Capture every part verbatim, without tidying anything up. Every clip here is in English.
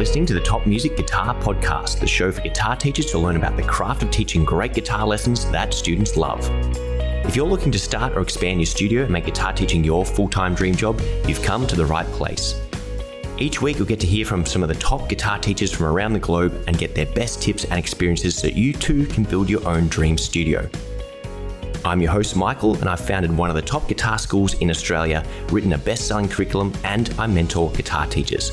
listening to the Top Music Guitar Podcast, the show for guitar teachers to learn about the craft of teaching great guitar lessons that students love. If you're looking to start or expand your studio and make guitar teaching your full-time dream job, you've come to the right place. Each week, you'll get to hear from some of the top guitar teachers from around the globe and get their best tips and experiences so you too can build your own dream studio. I'm your host, Michael, and I've founded one of the top guitar schools in Australia, written a best-selling curriculum, and I mentor guitar teachers.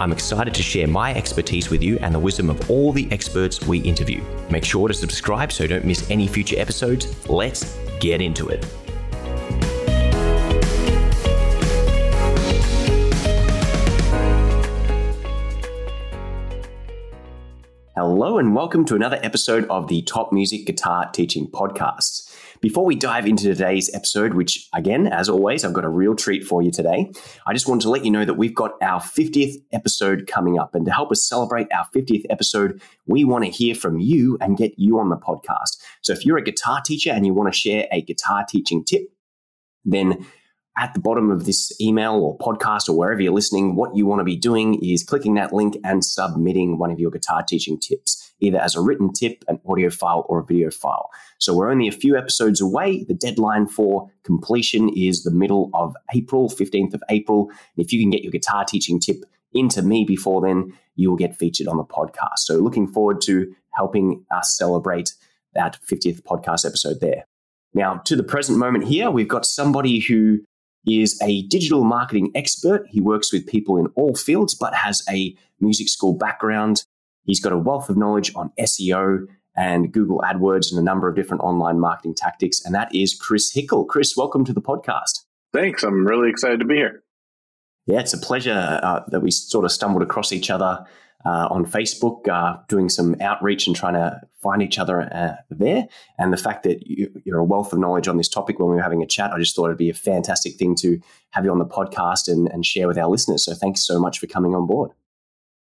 I'm excited to share my expertise with you and the wisdom of all the experts we interview. Make sure to subscribe so you don't miss any future episodes. Let's get into it. Hello and welcome to another episode of the Top Music Guitar Teaching Podcast. Before we dive into today's episode, which again, as always, I've got a real treat for you today, I just wanted to let you know that we've got our fiftieth episode coming up. And to help us celebrate our fiftieth episode, we want to hear from you and get you on the podcast. So if you're a guitar teacher and you want to share a guitar teaching tip, then at the bottom of this email or podcast or wherever you're listening, what you want to be doing is clicking that link and submitting one of your guitar teaching tips, either as a written tip, an audio file, or a video file. So we're only a few episodes away. The deadline for completion is the middle of April, fifteenth of April. And if you can get your guitar teaching tip into me before then, you will get featured on the podcast. So looking forward to helping us celebrate that fiftieth podcast episode there. Now, to the present moment here, we've got somebody who is a digital marketing expert. He works with people in all fields, but has a music school background. He's got a wealth of knowledge on S E O and Google AdWords and a number of different online marketing tactics. And that is Chris Hickle. Chris, welcome to the podcast. Thanks. I'm really excited to be here. Yeah, it's a pleasure uh, that we sort of stumbled across each other uh, on Facebook, uh, doing some outreach and trying to find each other uh, there. And the fact that you, you're a wealth of knowledge on this topic when we were having a chat, I just thought it'd be a fantastic thing to have you on the podcast and, and share with our listeners. So thanks so much for coming on board.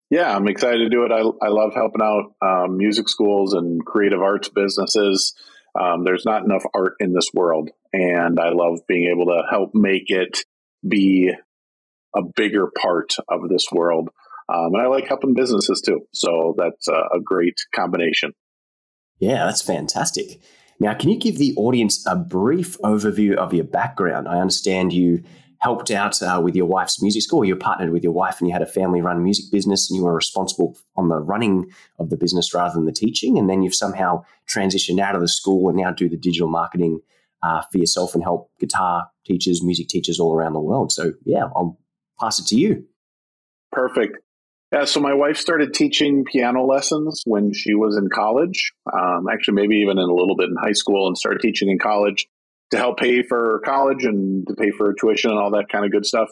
Yeah, I'm excited to do it. I, I love helping out um, music schools and creative arts businesses. Um, there's not enough art in this world, and I love being able to help make it be a bigger part of this world. Um, and I like helping businesses too. So that's a, a great combination. Yeah, that's fantastic. Now, can you give the audience a brief overview of your background? I understand you helped out uh, with your wife's music school. You partnered with your wife and you had a family-run music business and you were responsible on the running of the business rather than the teaching. And then you've somehow transitioned out of the school and now do the digital marketing uh, for yourself and help guitar teachers, music teachers all around the world. So yeah, I'll pass it to you. Perfect. Yeah, so my wife started teaching piano lessons when she was in college, um, actually maybe even in a little bit in high school, and started teaching in college to help pay for college and to pay for her tuition and all that kind of good stuff.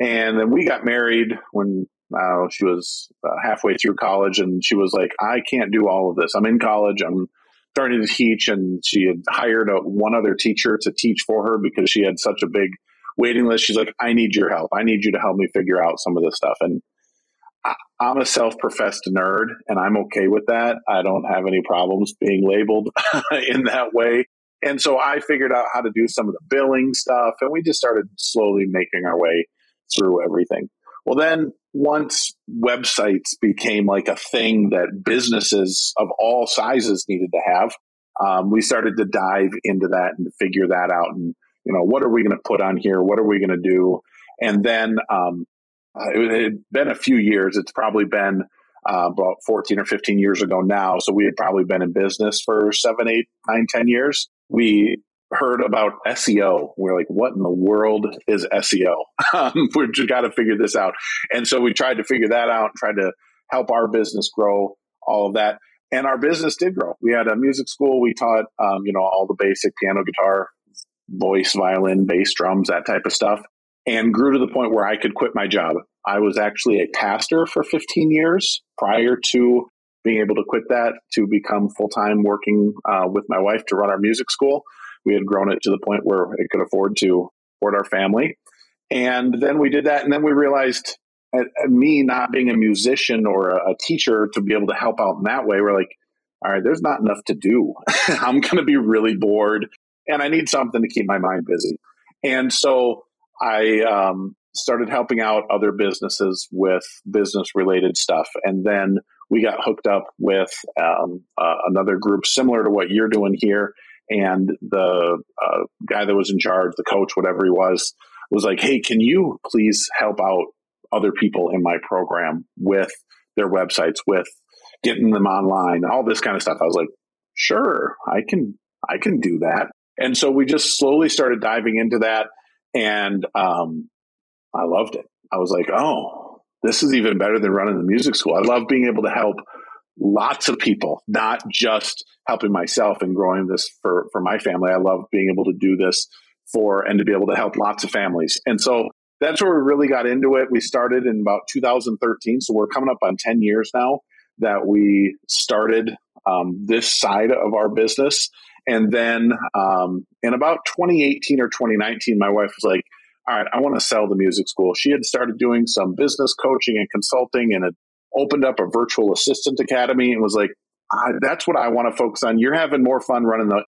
And then we got married when uh, she was uh, halfway through college, and she was like, I can't do all of this. I'm in college. I'm starting to teach. And she had hired a, one other teacher to teach for her because she had such a big waiting list. She's like, I need your help. I need you to help me figure out some of this stuff. And I, I'm a self-professed nerd, and I'm okay with that. I don't have any problems being labeled in that way. And so I figured out how to do some of the billing stuff, and we just started slowly making our way through everything. Well, then once websites became like a thing that businesses of all sizes needed to have, um, we started to dive into that and figure that out. And, you know, what are we going to put on here? What are we going to do? And then um, it had been a few years. It's probably been Uh, about fourteen or fifteen years ago now. So we had probably been in business for seven, eight, nine, ten years. We heard about S E O. We we're like, what in the world is S E O? Um, we've just got to figure this out. And so we tried to figure that out, tried to help our business grow, all of that. And our business did grow. We had a music school. We taught, um, you know, all the basic piano, guitar, voice, violin, bass, drums, that type of stuff, and grew to the point where I could quit my job. I was actually a pastor for fifteen years prior to being able to quit that to become full-time working uh, with my wife to run our music school. We had grown it to the point where it could afford to support our family. And then we did that. And then we realized uh, me not being a musician or a, a teacher to be able to help out in that way, we're like, all right, there's not enough to do. I'm going to be really bored and I need something to keep my mind busy. And so I um, started helping out other businesses with business related stuff. And then we got hooked up with um, uh, another group similar to what you're doing here. And the uh, guy that was in charge, the coach, whatever he was, was like, hey, can you please help out other people in my program with their websites, with getting them online, all this kind of stuff? I was like, sure, I can, I can do that. And so we just slowly started diving into that. And um, I loved it. I was like, oh, this is even better than running the music school. I love being able to help lots of people, not just helping myself and growing this for, for my family. I love being able to do this for and to be able to help lots of families. And so that's where we really got into it. We started in about two thousand thirteen. So we're coming up on ten years now that we started um, this side of our business. And then um, in about twenty eighteen or twenty nineteen, my wife was like, all right, I want to sell the music school. She had started doing some business coaching and consulting and had opened up a virtual assistant academy and was like, ah, that's what I want to focus on. You're having more fun running the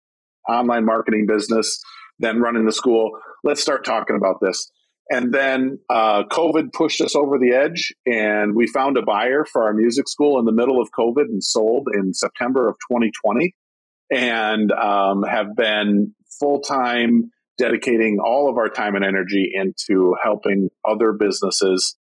online marketing business than running the school. Let's start talking about this. And then uh, COVID pushed us over the edge, and we found a buyer for our music school in the middle of COVID and sold in September of twenty twenty, and um, have been full-time dedicating all of our time and energy into helping other businesses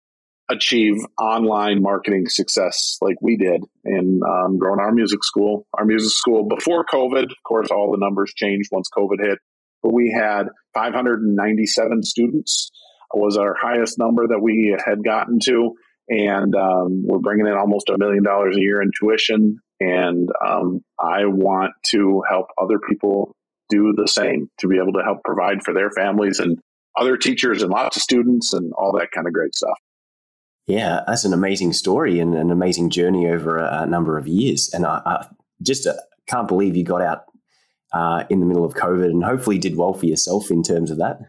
achieve online marketing success like we did in um, growing our music school. Our music school before COVID, of course, all the numbers changed once COVID hit, but we had five hundred ninety-seven students. It was our highest number that we had gotten to. And um, we're bringing in almost a million dollars a year in tuition. And um, I want to help other people do the same, to be able to help provide for their families and other teachers and lots of students and all that kind of great stuff. Yeah, that's an amazing story and an amazing journey over a, a number of years. And I, I just uh, can't believe you got out uh, in the middle of COVID and hopefully did well for yourself in terms of that.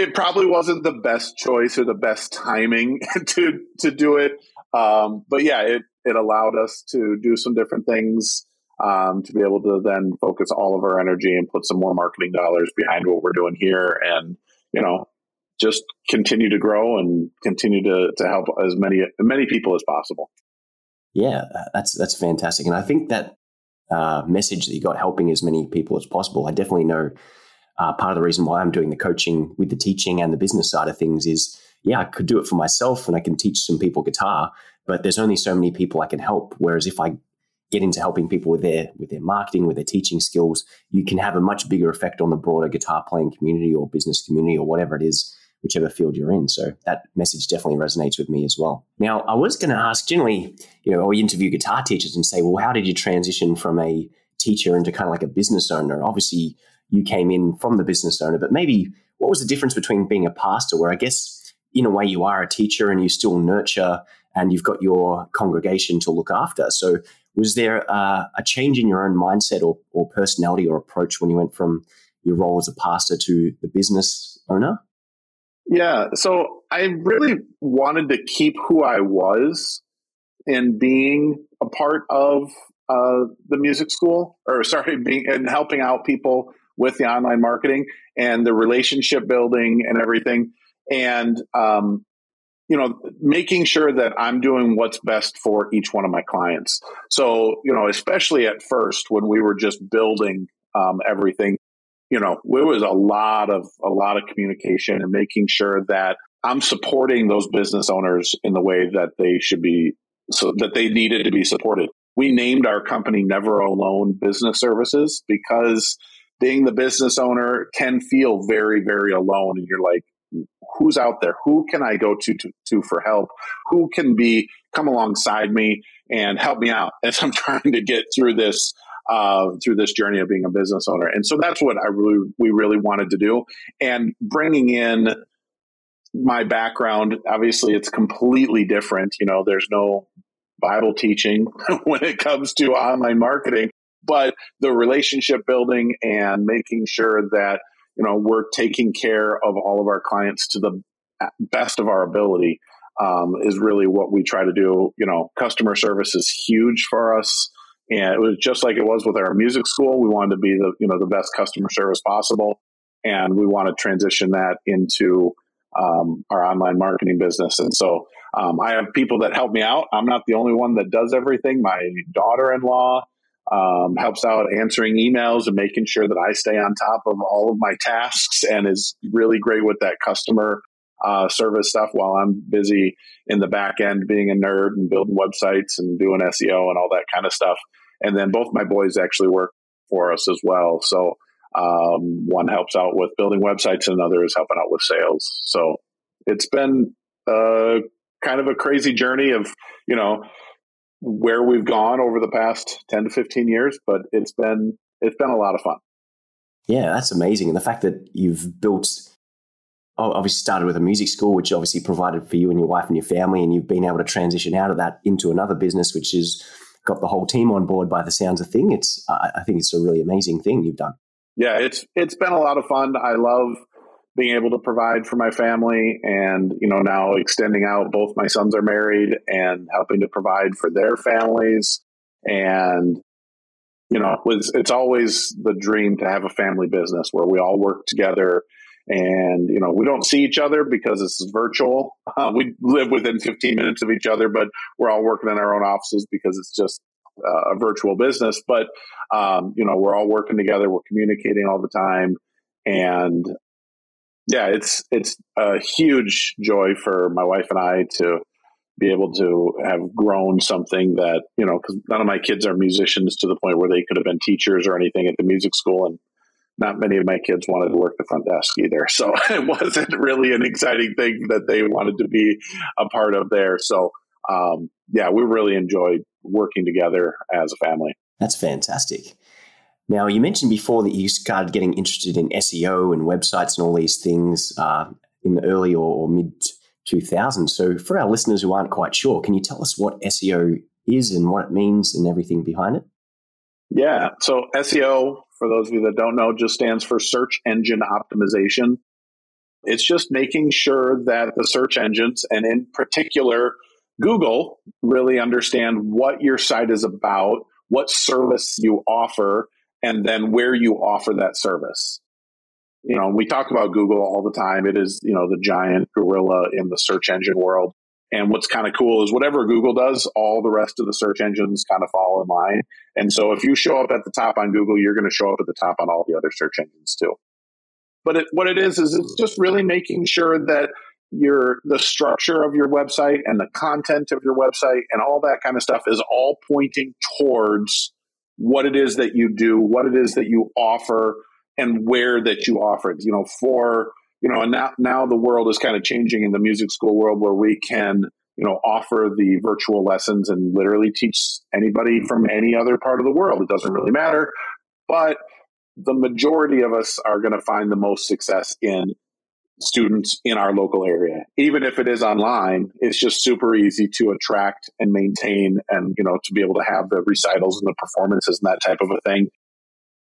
It probably wasn't the best choice or the best timing to to do it. Um, but yeah, it, it allowed us to do some different things, um, to be able to then focus all of our energy and put some more marketing dollars behind what we're doing here. And, you know, just continue to grow and continue to, to help as many, many people as possible. Yeah, that's, that's fantastic. And I think that uh, message that you got, helping as many people as possible, I definitely know uh, part of the reason why I'm doing the coaching with the teaching and the business side of things is, yeah, I could do it for myself and I can teach some people guitar, but there's only so many people I can help. Whereas if I get into helping people with their with their marketing, with their teaching skills, you can have a much bigger effect on the broader guitar playing community or business community or whatever it is, whichever field you're in. So that message definitely resonates with me as well. Now, I was going to ask, generally, you know, we interview guitar teachers and say, well, how did you transition from a teacher into kind of like a business owner? Obviously, you came in from the business owner, but maybe what was the difference between being a pastor, where I guess in a way you are a teacher and you still nurture and you've got your congregation to look after. So was there uh, a change in your own mindset or, or personality or approach when you went from your role as a pastor to the business owner? Yeah, so I really wanted to keep who I was in being a part of uh, the music school, or sorry, being and helping out people with the online marketing and the relationship building and everything. And, um, you know, making sure that I'm doing what's best for each one of my clients. So, you know, especially at first when we were just building um, everything, you know, it was a lot of a lot of communication and making sure that I'm supporting those business owners in the way that they should be, so that they needed to be supported. We named our company Never Alone Business Services because being the business owner can feel very, very alone. And you're like, who's out there? Who can I go to, to to for help? Who can be come alongside me and help me out as I'm trying to get through this uh, through this journey of being a business owner? And so that's what I really we really wanted to do. And bringing in my background, obviously, it's completely different. You know, there's no Bible teaching when it comes to online marketing, but the relationship building and making sure that, you know, we're taking care of all of our clients to the best of our ability um, is really what we try to do. You know, customer service is huge for us. And it was just like it was with our music school. We wanted to be the, you know, the best customer service possible. And we want to transition that into um, our online marketing business. And so um, I have people that help me out. I'm not the only one that does everything. My daughter-in-law um, helps out answering emails and making sure that I stay on top of all of my tasks and is really great with that customer uh, service stuff while I'm busy in the back end being a nerd and building websites and doing S E O and all that kind of stuff. And then both my boys actually work for us as well. So um, one helps out with building websites and another is helping out with sales. So it's been uh, kind of a crazy journey of, you know, where we've gone over the past ten to fifteen years, but it's been, it's been a lot of fun. Yeah, that's amazing. And the fact that you've built, obviously started with a music school, which obviously provided for you and your wife and your family, and you've been able to transition out of that into another business, which is got the whole team on board by the sounds of thing. It's, uh, I think it's a really amazing thing you've done. Yeah, it's, it's been a lot of fun. I love being able to provide for my family and, you know, now extending out, both my sons are married and helping to provide for their families. And, you know, it's, it's always the dream to have a family business where we all work together and, you know, we don't see each other because this is virtual. Uh, we live within fifteen minutes of each other, but we're all working in our own offices because it's just uh, a virtual business. But, um, you know, we're all working together. We're communicating all the time. And yeah, it's, it's a huge joy for my wife and I to be able to have grown something that, you know, because none of my kids are musicians to the point where they could have been teachers or anything at the music school. And not many of my kids wanted to work the front desk either. So it wasn't really an exciting thing that they wanted to be a part of there. So um, yeah, we really enjoyed working together as a family. That's fantastic. Now, you mentioned before that you started getting interested in S E O and websites and all these things uh, in the early or, or mid two thousands. So for our listeners who aren't quite sure, can you tell us what S E O is and what it means and everything behind it? Yeah. So S E O, for those of you that don't know, just stands for search engine optimization. It's just making sure that the search engines, and in particular, Google, really understand what your site is about, what service you offer, and then where you offer that service. You know, we talk about Google all the time. It is, you know, the giant gorilla in the search engine world. And what's kind of cool is whatever Google does, all the rest of the search engines kind of fall in line. And so if you show up at the top on Google, you're going to show up at the top on all the other search engines too. But it, what it is, is it's just really making sure that your the structure of your website and the content of your website and all that kind of stuff is all pointing towards what it is that you do, what it is that you offer, and where that you offer it. You know, for... You know, and now, now the world is kind of changing in the music school world where we can, you know, offer the virtual lessons and literally teach anybody from any other part of the world. It doesn't really matter. But the majority of us are going to find the most success in students in our local area. Even if it is online, it's just super easy to attract and maintain and, you know, to be able to have the recitals and the performances and that type of a thing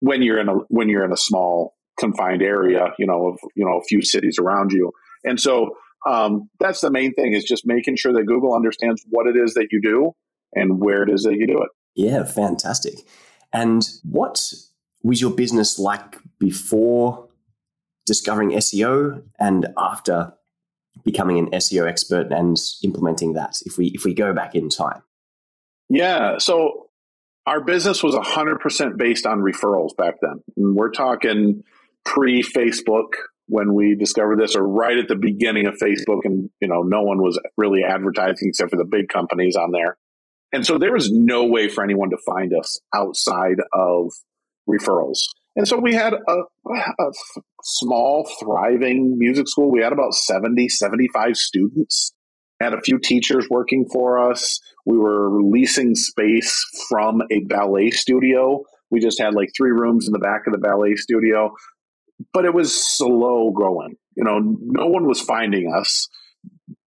when you're in a, when you're in a small confined area, you know, of, you know, a few cities around you. And so um, that's the main thing, is just making sure that Google understands what it is that you do and where it is that you do it. Yeah, fantastic. And what was your business like before discovering S E O and after becoming an S E O expert and implementing that, if we if we go back in time? Yeah, so our business was one hundred percent based on referrals back then. And we're talking pre-Facebook when we discovered this, or right at the beginning of Facebook, and you know, no one was really advertising except for the big companies on there. And so there was no way for anyone to find us outside of referrals. And so we had a, a small, thriving music school. We had about seventy, seventy-five students, had a few teachers working for us. We were leasing space from a ballet studio. We just had like three rooms in the back of the ballet studio. But it was slow growing. You know, no one was finding us.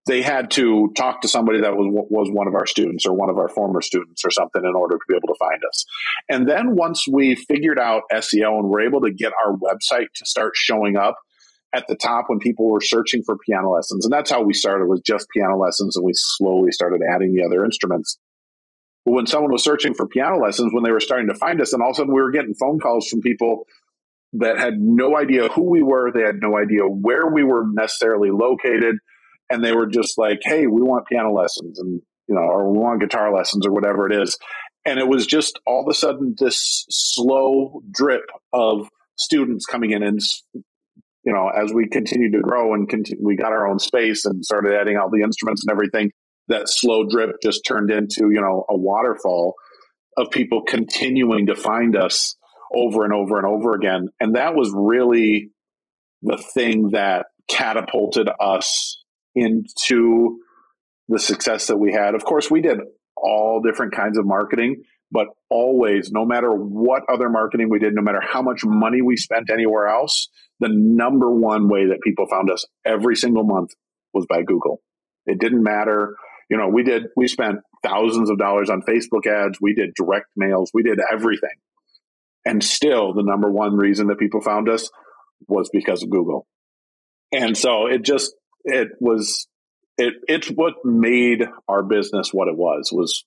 They had to talk to somebody that was was one of our students or one of our former students or something in order to be able to find us. And then once we figured out S E O and were able to get our website to start showing up at the top when people were searching for piano lessons, and that's how we started, was just piano lessons, and we slowly started adding the other instruments. But when someone was searching for piano lessons, when they were starting to find us, and all of a sudden we were getting phone calls from people that had no idea who we were. They had no idea where we were necessarily located. And they were just like, hey, we want piano lessons and, you know, or we want guitar lessons or whatever it is. And it was just all of a sudden this slow drip of students coming in. And, you know, as we continued to grow and continue, we got our own space and started adding all the instruments and everything, that slow drip just turned into, you know, a waterfall of people continuing to find us over and over and over again. And that was really the thing that catapulted us into the success that we had. Of course, we did all different kinds of marketing, but always, no matter what other marketing we did, no matter how much money we spent anywhere else, the number one way that people found us every single month was by Google. It didn't matter. You know, we did, we spent thousands of dollars on Facebook ads. We did direct mails. We did everything. And still the number one reason that people found us was because of Google. And so it just, it was, it, it's what made our business what it was, was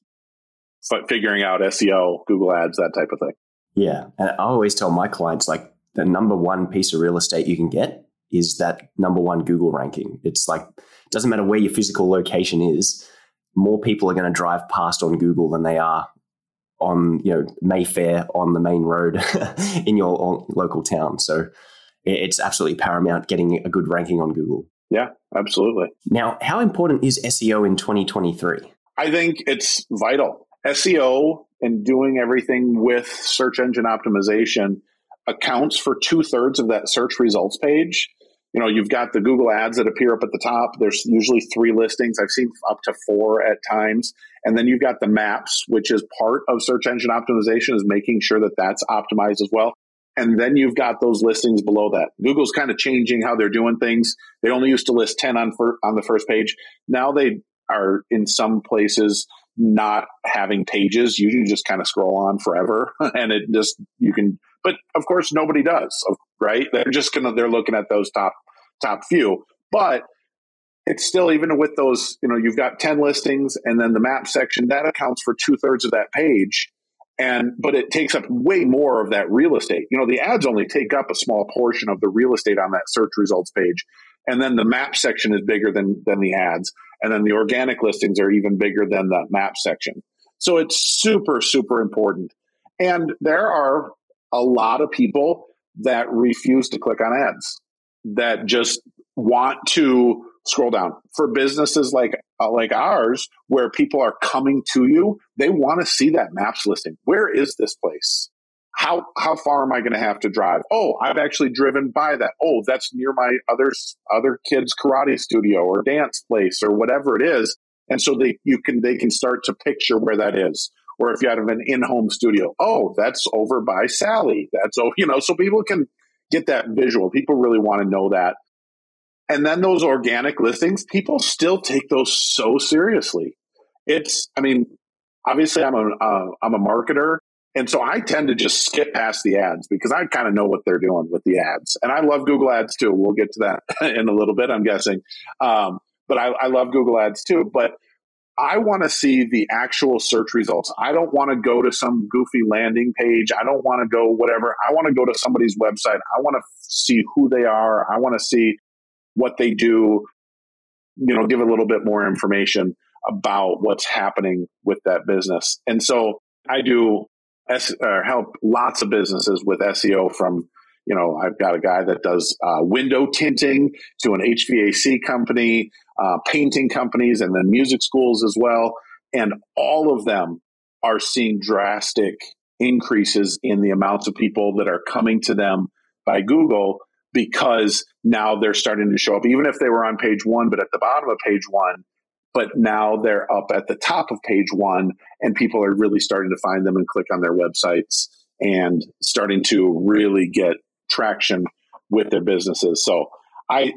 figuring out S E O, Google ads, that type of thing. Yeah. And I always tell my clients, like, the number one piece of real estate you can get is that number one Google ranking. It's like, it doesn't matter where your physical location is, more people are going to drive past on Google than they are on, you know, Mayfair on the main road in your local town. So it's absolutely paramount getting a good ranking on Google. Yeah, absolutely. Now, how important is S E O in twenty twenty-three? I think it's vital. S E O and doing everything with search engine optimization accounts for two thirds of that search results page. You know, you've got the Google ads that appear up at the top. There's usually three listings. I've seen up to four at times. And then you've got the maps, which is part of search engine optimization, is making sure that that's optimized as well. And then you've got those listings below that. Google's kind of changing how they're doing things. They only used to list ten on fir- on the first page. Now they are, in some places, not having pages. You can just kind of scroll on forever and it just, you can, but of course nobody does, right? They're just going to, they're looking at those top, top few, but it's still, even with those, you know, you've got ten listings and then the map section that accounts for two thirds of that page. And, but it takes up way more of that real estate. You know, the ads only take up a small portion of the real estate on that search results page. And then the map section is bigger than, than the ads. And then the organic listings are even bigger than the map section. So it's super, super important. And there are a lot of people that refuse to click on ads, that just want to scroll down. For businesses like like ours, where people are coming to you, they want to see that maps listing. Where is this place? How how far am I going to have to drive? Oh, I've actually driven by that. Oh, that's near my other other kid's karate studio or dance place or whatever it is. And so they you can they can start to picture where that is. Or if you have an in-home studio, oh, that's over by Sally. That's oh, you know, so people can get that visual. People really want to know that. And then those organic listings, people still take those so seriously. It's, I mean, obviously I'm a uh, I'm a marketer. And so I tend to just skip past the ads because I kind of know what they're doing with the ads. And I love Google ads too. We'll get to that in a little bit, I'm guessing. Um, but I, I love Google ads too. But I want to see the actual search results. I don't want to go to some goofy landing page. I don't want to go whatever. I want to go to somebody's website. I want to see who they are. I want to see what they do, you know, give a little bit more information about what's happening with that business. And so I do S, or help lots of businesses with S E O, from, you know, I've got a guy that does uh, window tinting to an H V A C company, uh, painting companies, and then music schools as well. And all of them are seeing drastic increases in the amounts of people that are coming to them by Google, because now they're starting to show up, even if they were on page one, but at the bottom of page one. But now they're up at the top of page one, and people are really starting to find them and click on their websites and starting to really get traction with their businesses. So I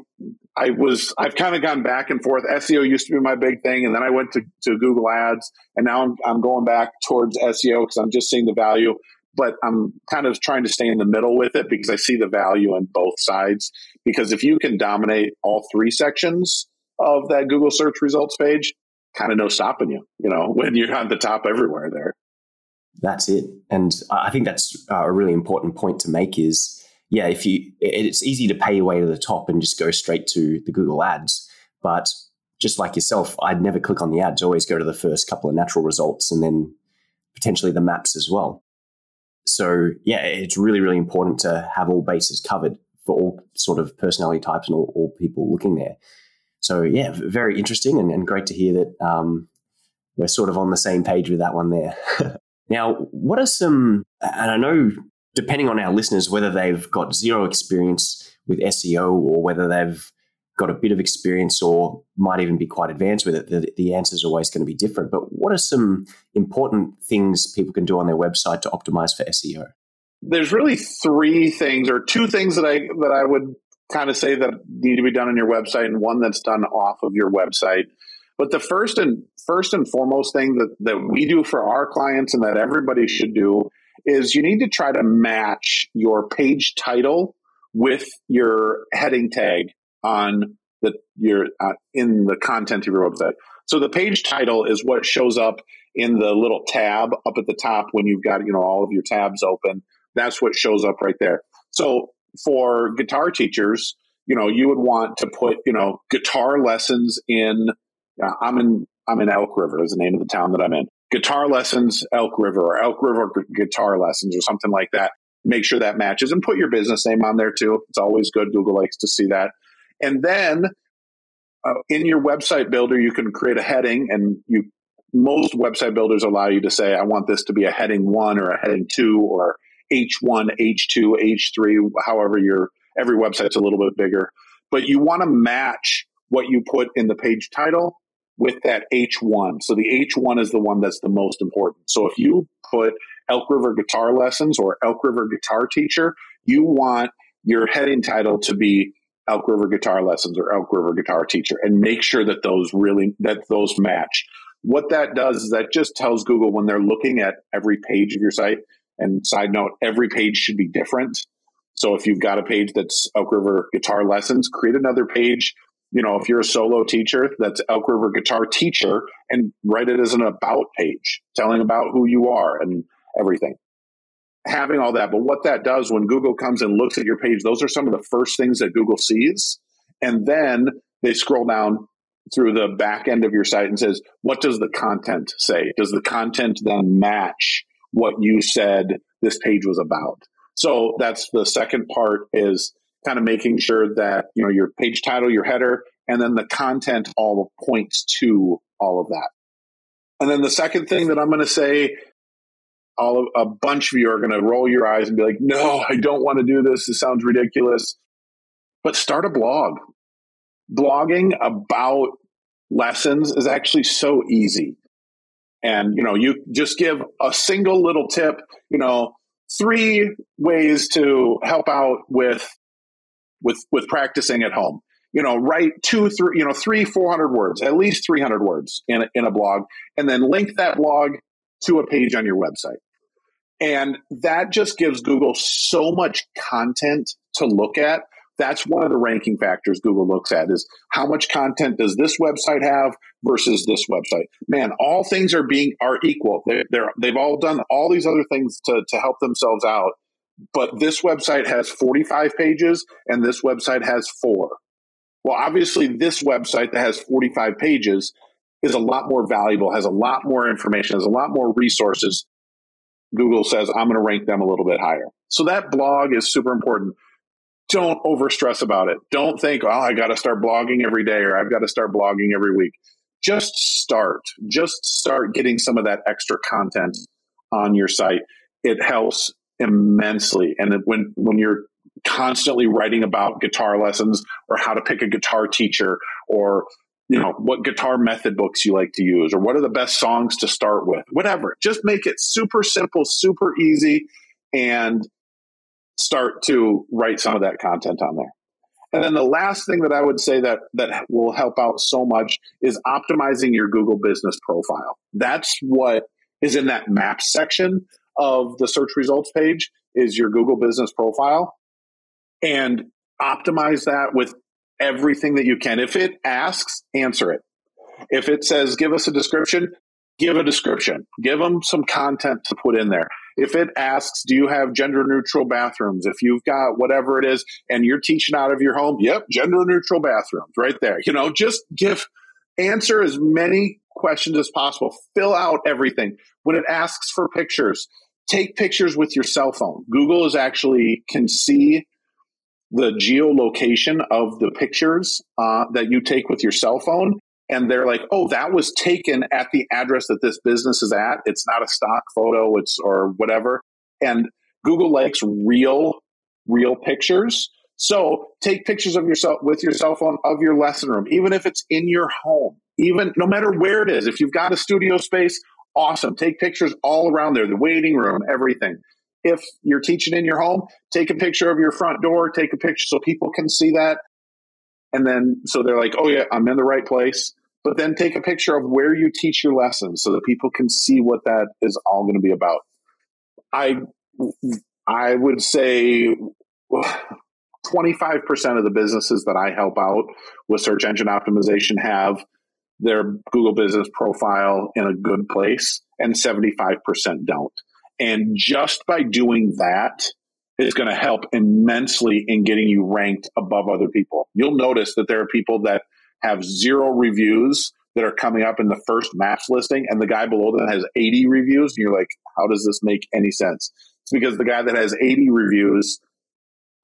I was I've kind of gone back and forth. S E O used to be my big thing, and then I went to, to Google Ads, and now I'm I'm going back towards S E O because I'm just seeing the value. But I'm kind of trying to stay in the middle with it because I see the value in both sides. Because if you can dominate all three sections of that Google search results page, kind of no stopping you, you know, when you're on the top everywhere there. That's it. And I think that's a really important point to make, is yeah, if you, it's easy to pay your way to the top and just go straight to the Google ads. But just like yourself, I'd never click on the ads, always go to the first couple of natural results and then potentially the maps as well. So yeah, it's really, really important to have all bases covered for all sort of personality types and all, all people looking there. So yeah, very interesting and, and great to hear that um, we're sort of on the same page with that one there. Now, what are some, and I know depending on our listeners, whether they've got zero experience with S E O or whether they've got a bit of experience or might even be quite advanced with it, the, the answer is always going to be different. But what are some important things people can do on their website to optimize for S E O? There's really three things or two things that I that I would kind of say that need to be done on your website and one that's done off of your website. But the first and first and foremost thing that, that we do for our clients and that everybody should do is you need to try to match your page title with your heading tag on the your uh, in the content of your website. So the page title is what shows up in the little tab up at the top when you've got, you know, all of your tabs open. That's what shows up right there. So for guitar teachers, you know, you would want to put, you know, guitar lessons in, uh, I'm in, I'm in Elk River is the name of the town that I'm in. Guitar lessons, Elk River, or Elk River guitar lessons or something like that. Make sure that matches and put your business name on there too. It's always good. Google likes to see that. And then uh, in your website builder, you can create a heading, and you, most website builders allow you to say, I want this to be a heading one or a heading two or H one, H two, H three, however your every website's a little bit bigger. But you want to match what you put in the page title with that H one. So the H one is the one that's the most important. So if you put Elk River Guitar Lessons or Elk River Guitar Teacher, you want your heading title to be Elk River Guitar Lessons or Elk River Guitar Teacher, and make sure that those really that those match. What that does is that just tells Google when they're looking at every page of your site. And side note, every page should be different. So if you've got a page that's Elk River Guitar Lessons, create another page. You know, if you're a solo teacher, that's Elk River Guitar Teacher, and write it as an about page, telling about who you are and everything. Having all that. But what that does when Google comes and looks at your page, those are some of the first things that Google sees. And then they scroll down through the back end of your site and says, what does the content say? Does the content then match what you said this page was about? So that's the second part, is kind of making sure that, you know, your page title, your header, and then the content all points to all of that. And then the second thing that I'm going to say, all of, a bunch of you are going to roll your eyes and be like, no, I don't want to do this. This sounds ridiculous. But start a blog. Blogging about lessons is actually so easy. And, you know, you just give a single little tip, you know, three ways to help out with, with, with practicing at home. You know, write two, three, you know, three, four hundred words, at least three hundred words in a, in a blog, and then link that blog to a page on your website. And that just gives Google so much content to look at. That's one of the ranking factors Google looks at, is how much content does this website have versus this website? Man, all things are being are equal. They're, they're, they've all done all these other things to, to help themselves out. But this website has forty-five pages and this website has four. Well, obviously, this website that has forty-five pages is a lot more valuable, has a lot more information, has a lot more resources. Google says, I'm going to rank them a little bit higher. So that blog is super important. Don't overstress about it. Don't think, oh, I got to start blogging every day or I've got to start blogging every week. Just start. Just start getting some of that extra content on your site. It helps immensely. And when, when you're constantly writing about guitar lessons or how to pick a guitar teacher or, you know, what guitar method books you like to use or what are the best songs to start with, whatever, just make it super simple, super easy, and start to write some of that content on there. And then the last thing that I would say that that will help out so much is optimizing your Google Business Profile. That's what is in that maps section of the search results page, is your Google Business Profile, and optimize that with everything that you can. If it asks, answer it. If it says, give us a description, give a description. Give them some content to put in there. if it asks, do you have gender neutral bathrooms? If you've got whatever it is and you're teaching out of your home, yep, gender neutral bathrooms right there. You know, just give, answer as many questions as possible. Fill out everything. When it asks for pictures, take pictures with your cell phone. Google is actually can see the geolocation of the pictures uh, that you take with your cell phone. And they're like, oh, that was taken at the address that this business is at. It's not a stock photo, it's or whatever. And Google likes real, real pictures. So take pictures of yourself with your cell phone of your lesson room, even if it's in your home, even no matter where it is. If you've got a studio space, awesome. Take pictures all around there, the waiting room, everything. If you're teaching in your home, take a picture of your front door, take a picture so people can see that. And then so they're like, oh, yeah, I'm in the right place. But then take a picture of where you teach your lessons so that people can see what that is all going to be about. I I would say twenty-five percent of the businesses that I help out with search engine optimization have their Google Business Profile in a good place, and seventy-five percent don't. And just by doing that is going to help immensely in getting you ranked above other people. You'll notice that there are people that have zero reviews that are coming up in the first match listing, and the guy below that has eighty reviews, and you're like, how does this make any sense? It's because the guy that has eighty reviews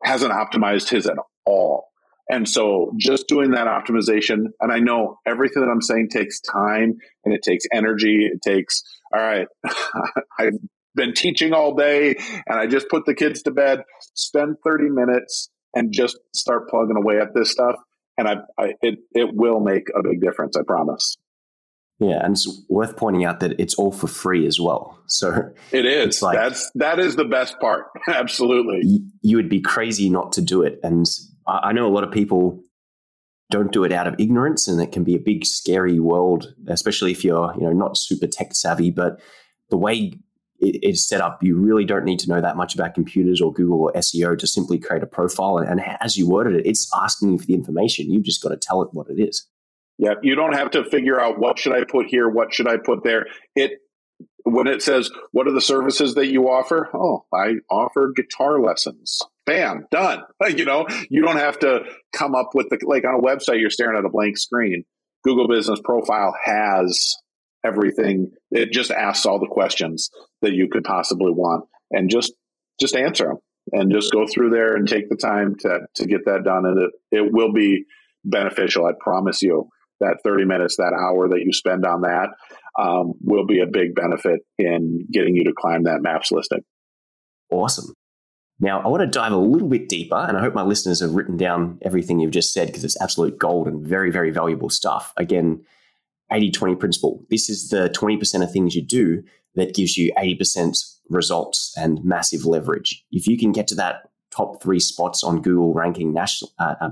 hasn't optimized his at all. And so just doing that optimization, and I know everything that I'm saying takes time, and it takes energy, it takes, all right, I've been teaching all day, and I just put the kids to bed, spend thirty minutes, and just start plugging away at this stuff. And I, I, it it will make a big difference, I promise. Yeah, and it's worth pointing out that it's all for free as well. So it is. It's like, That's that is the best part. Absolutely, y- you would be crazy not to do it. And I, I know a lot of people don't do it out of ignorance, and it can be a big, scary world, especially if you're you know not super tech savvy. But the way it, it's set up, you really don't need to know that much about computers or Google or S E O to simply create a profile. And, and as you worded it, it's asking you for the information. You've just got to tell it what it is. Yeah. You don't have to figure out what should I put here? What should I put there? It, when it says, what are the services that you offer? Oh, I offer guitar lessons. Bam, done. You know, you don't have to come up with the, like on a website, you're staring at a blank screen. Google Business Profile has everything. It just asks all the questions that you could possibly want, and just just answer them, and just go through there and take the time to to get that done, and it, it will be beneficial. I promise you that thirty minutes, that hour that you spend on that um, will be a big benefit in getting you to climb that MAPS listing. Awesome. Now, I want to dive a little bit deeper, and I hope my listeners have written down everything you've just said, because it's absolute gold and very, very valuable stuff. Again, eighty twenty principle. This is the twenty percent of things you do that gives you eighty percent results and massive leverage. If you can get to that top three spots on Google ranking national, uh,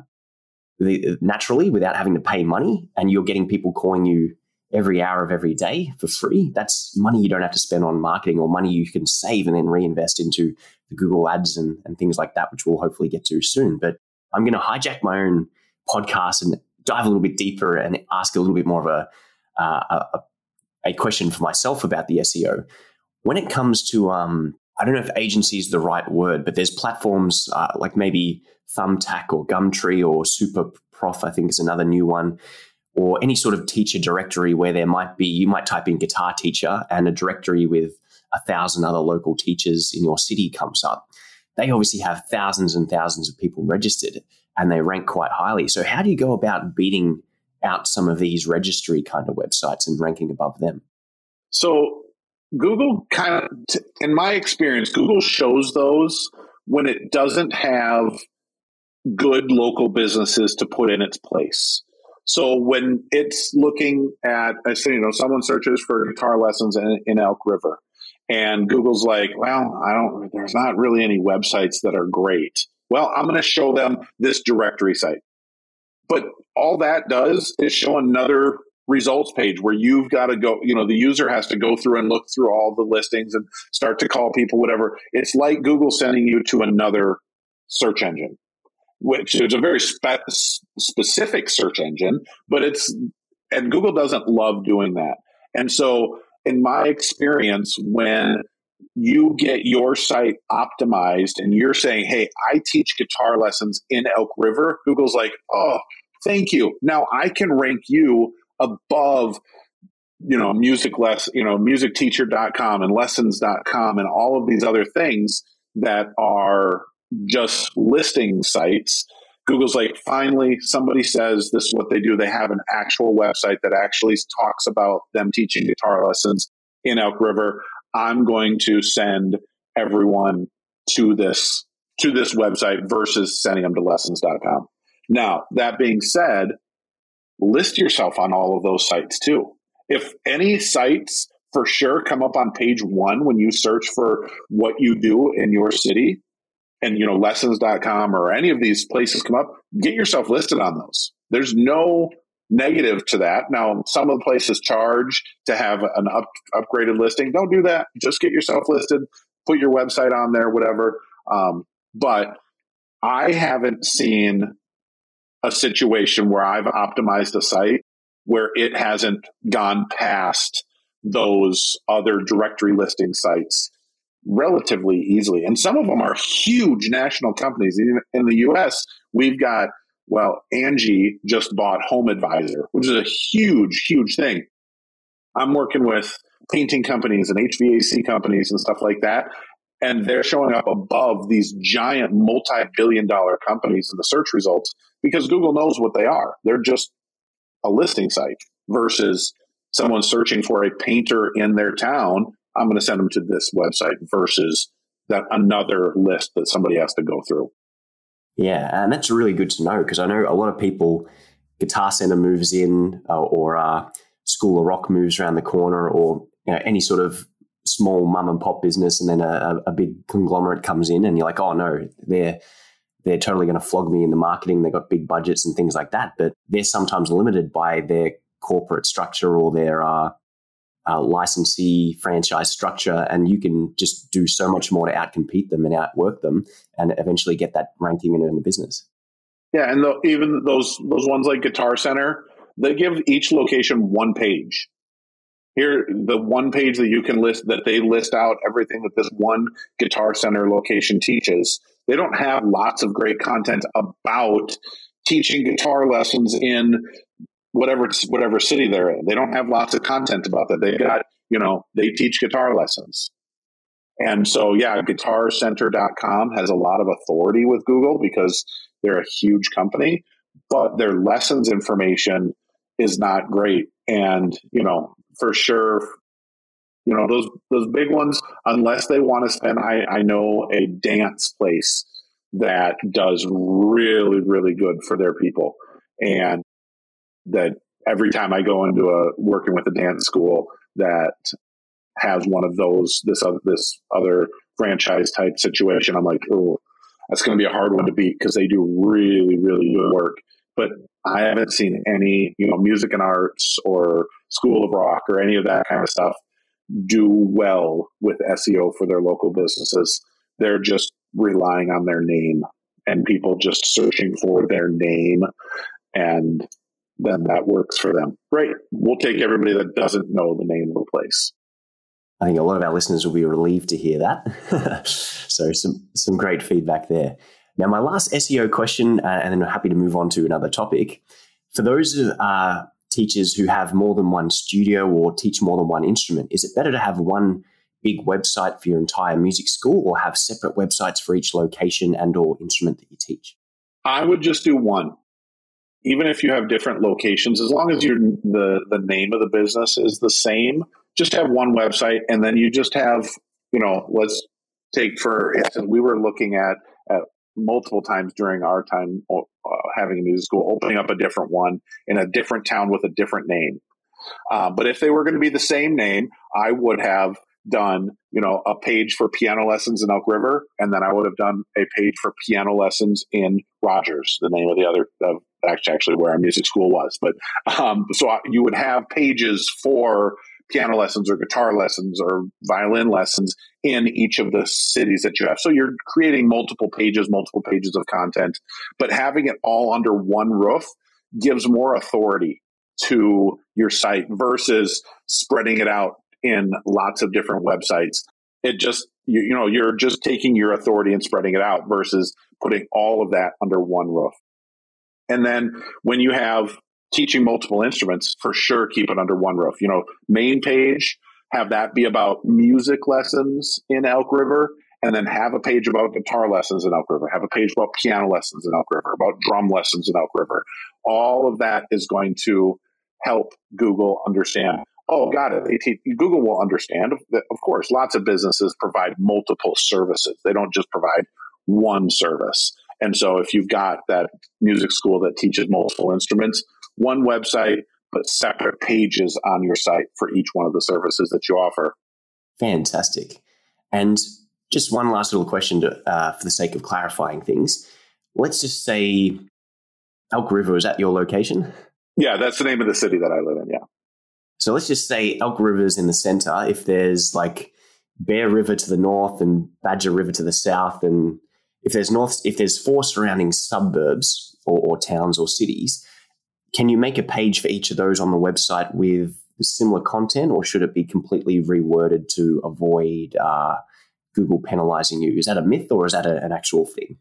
the, naturally without having to pay money, and you're getting people calling you every hour of every day for free, that's money you don't have to spend on marketing, or money you can save and then reinvest into the Google Ads and, and things like that, which we'll hopefully get to soon. But I'm going to hijack my own podcast and dive a little bit deeper and ask a little bit more of a Uh, a, a question for myself about the S E O. When it comes to, um, I don't know if agency is the right word, but there's platforms uh, like maybe Thumbtack or Gumtree or Super Prof, I think is another new one, or any sort of teacher directory where there might be, you might type in guitar teacher and a directory with a thousand other local teachers in your city comes up. They obviously have thousands and thousands of people registered, and they rank quite highly. So how do you go about beating out some of these registry kind of websites and ranking above them? So Google kind of, in my experience, Google shows those when it doesn't have good local businesses to put in its place. So when it's looking at, I say, you know, someone searches for guitar lessons in, in Elk River, and Google's like, well, I don't, there's not really any websites that are great. Well, I'm going to show them this directory site. But all that does is show another results page where you've got to go, you know, the user has to go through and look through all the listings and start to call people, whatever. It's like Google sending you to another search engine, which is a very spe- specific search engine, but it's, and Google doesn't love doing that. And so in my experience, when you get your site optimized and you're saying, hey, I teach guitar lessons in Elk River, Google's like, oh, thank you. Now I can rank you above, you know, music less, you know, music teacher dot com and lessons dot com and all of these other things that are just listing sites. Google's like, finally, somebody says this is what they do. They have an actual website that actually talks about them teaching guitar lessons in Elk River. I'm going to send everyone to this to this website versus sending them to lessons dot com. Now, that being said, list yourself on all of those sites too. If any sites for sure come up on page one when you search for what you do in your city, and you know lessons dot com or any of these places come up, get yourself listed on those. There's no negative to that. Now, some of the places charge to have an up, upgraded listing. Don't do that. Just get yourself listed, put your website on there, whatever. Um, but I haven't seen a situation where I've optimized a site where it hasn't gone past those other directory listing sites relatively easily. And some of them are huge national companies. In the U S, we've got, well, Angie just bought HomeAdvisor, which is a huge, huge thing. I'm working with painting companies and H V A C companies and stuff like that, and they're showing up above these giant multi-billion dollar companies in the search results because Google knows what they are. They're just a listing site versus someone searching for a painter in their town. I'm going to send them to this website versus that another list that somebody has to go through. Yeah, and that's really good to know because I know a lot of people, Guitar Center moves in uh, or uh, School of Rock moves around the corner or you know, any sort of small mum and pop business, and then a, a big conglomerate comes in and you're like, oh no, they're they're totally going to flog me in the marketing. They've got big budgets and things like that, but they're sometimes limited by their corporate structure or their uh, uh, licensee franchise structure, and you can just do so much more to outcompete them and outwork them and eventually get that ranking and earn the business. Yeah, and the, even those those ones like Guitar Center, they give each location one page. Here, the one page that you can list, that they list out everything that this one Guitar Center location teaches. They don't have lots of great content about teaching guitar lessons in whatever whatever city they're in. They don't have lots of content about that. They've got, you know, they teach guitar lessons. And so, yeah, guitar center dot com has a lot of authority with Google because they're a huge company, but their lessons information is not great. And, you know, for sure, you know, those those big ones, unless they want to spend, I, I know a dance place that does really, really good for their people. And that every time I go into a working with a dance school that has one of those, this other, this other franchise type situation, I'm like, oh, that's going to be a hard one to beat because they do really, really good work. But I haven't seen any, you know, Music and Arts or School of Rock or any of that kind of stuff do well with S E O for their local businesses. They're just relying on their name and people just searching for their name, and then that works for them. Great. We'll take everybody that doesn't know the name of the place. I think a lot of our listeners will be relieved to hear that. So some, some great feedback there. Now, my last S E O question, uh, and then I'm happy to move on to another topic. For those of uh, teachers who have more than one studio or teach more than one instrument, is it better to have one big website for your entire music school or have separate websites for each location and or instrument that you teach? I would just do one. Even if you have different locations, as long as you're, the, the name of the business is the same, just have one website, and then you just have, you know, let's take for instance, we were looking at, at multiple times during our time uh, having a music school, opening up a different one in a different town with a different name. Uh, but if they were going to be the same name, I would have done, you know, a page for piano lessons in Elk River, and then I would have done a page for piano lessons in Rogers, the name of the other, of actually where our music school was. But um, so I, you would have pages for piano lessons or guitar lessons or violin lessons in each of the cities that you have. So you're creating multiple pages, multiple pages of content, but having it all under one roof gives more authority to your site versus spreading it out in lots of different websites. It just, you, you know, you're just taking your authority and spreading it out versus putting all of that under one roof. And then when you have teaching multiple instruments, for sure, keep it under one roof. You know, main page, have that be about music lessons in Elk River, and then have a page about guitar lessons in Elk River, have a page about piano lessons in Elk River, about drum lessons in Elk River. All of that is going to help Google understand. Oh, got it. They teach, Google will understand. Of course, lots of businesses provide multiple services. They don't just provide one service. And so if you've got that music school that teaches multiple instruments, one website, but separate pages on your site for each one of the services that you offer. Fantastic. And just one last little question to, uh, for the sake of clarifying things. Let's just say Elk River is at your location. Yeah, that's the name of the city that I live in, yeah. So let's just say Elk River is in the center. If there's like Bear River to the north and Badger River to the south, and if there's north, if there's four surrounding suburbs or, or towns or cities, can you make a page for each of those on the website with similar content, or should it be completely reworded to avoid uh, Google penalizing you? Is that a myth, or is that a, an actual thing?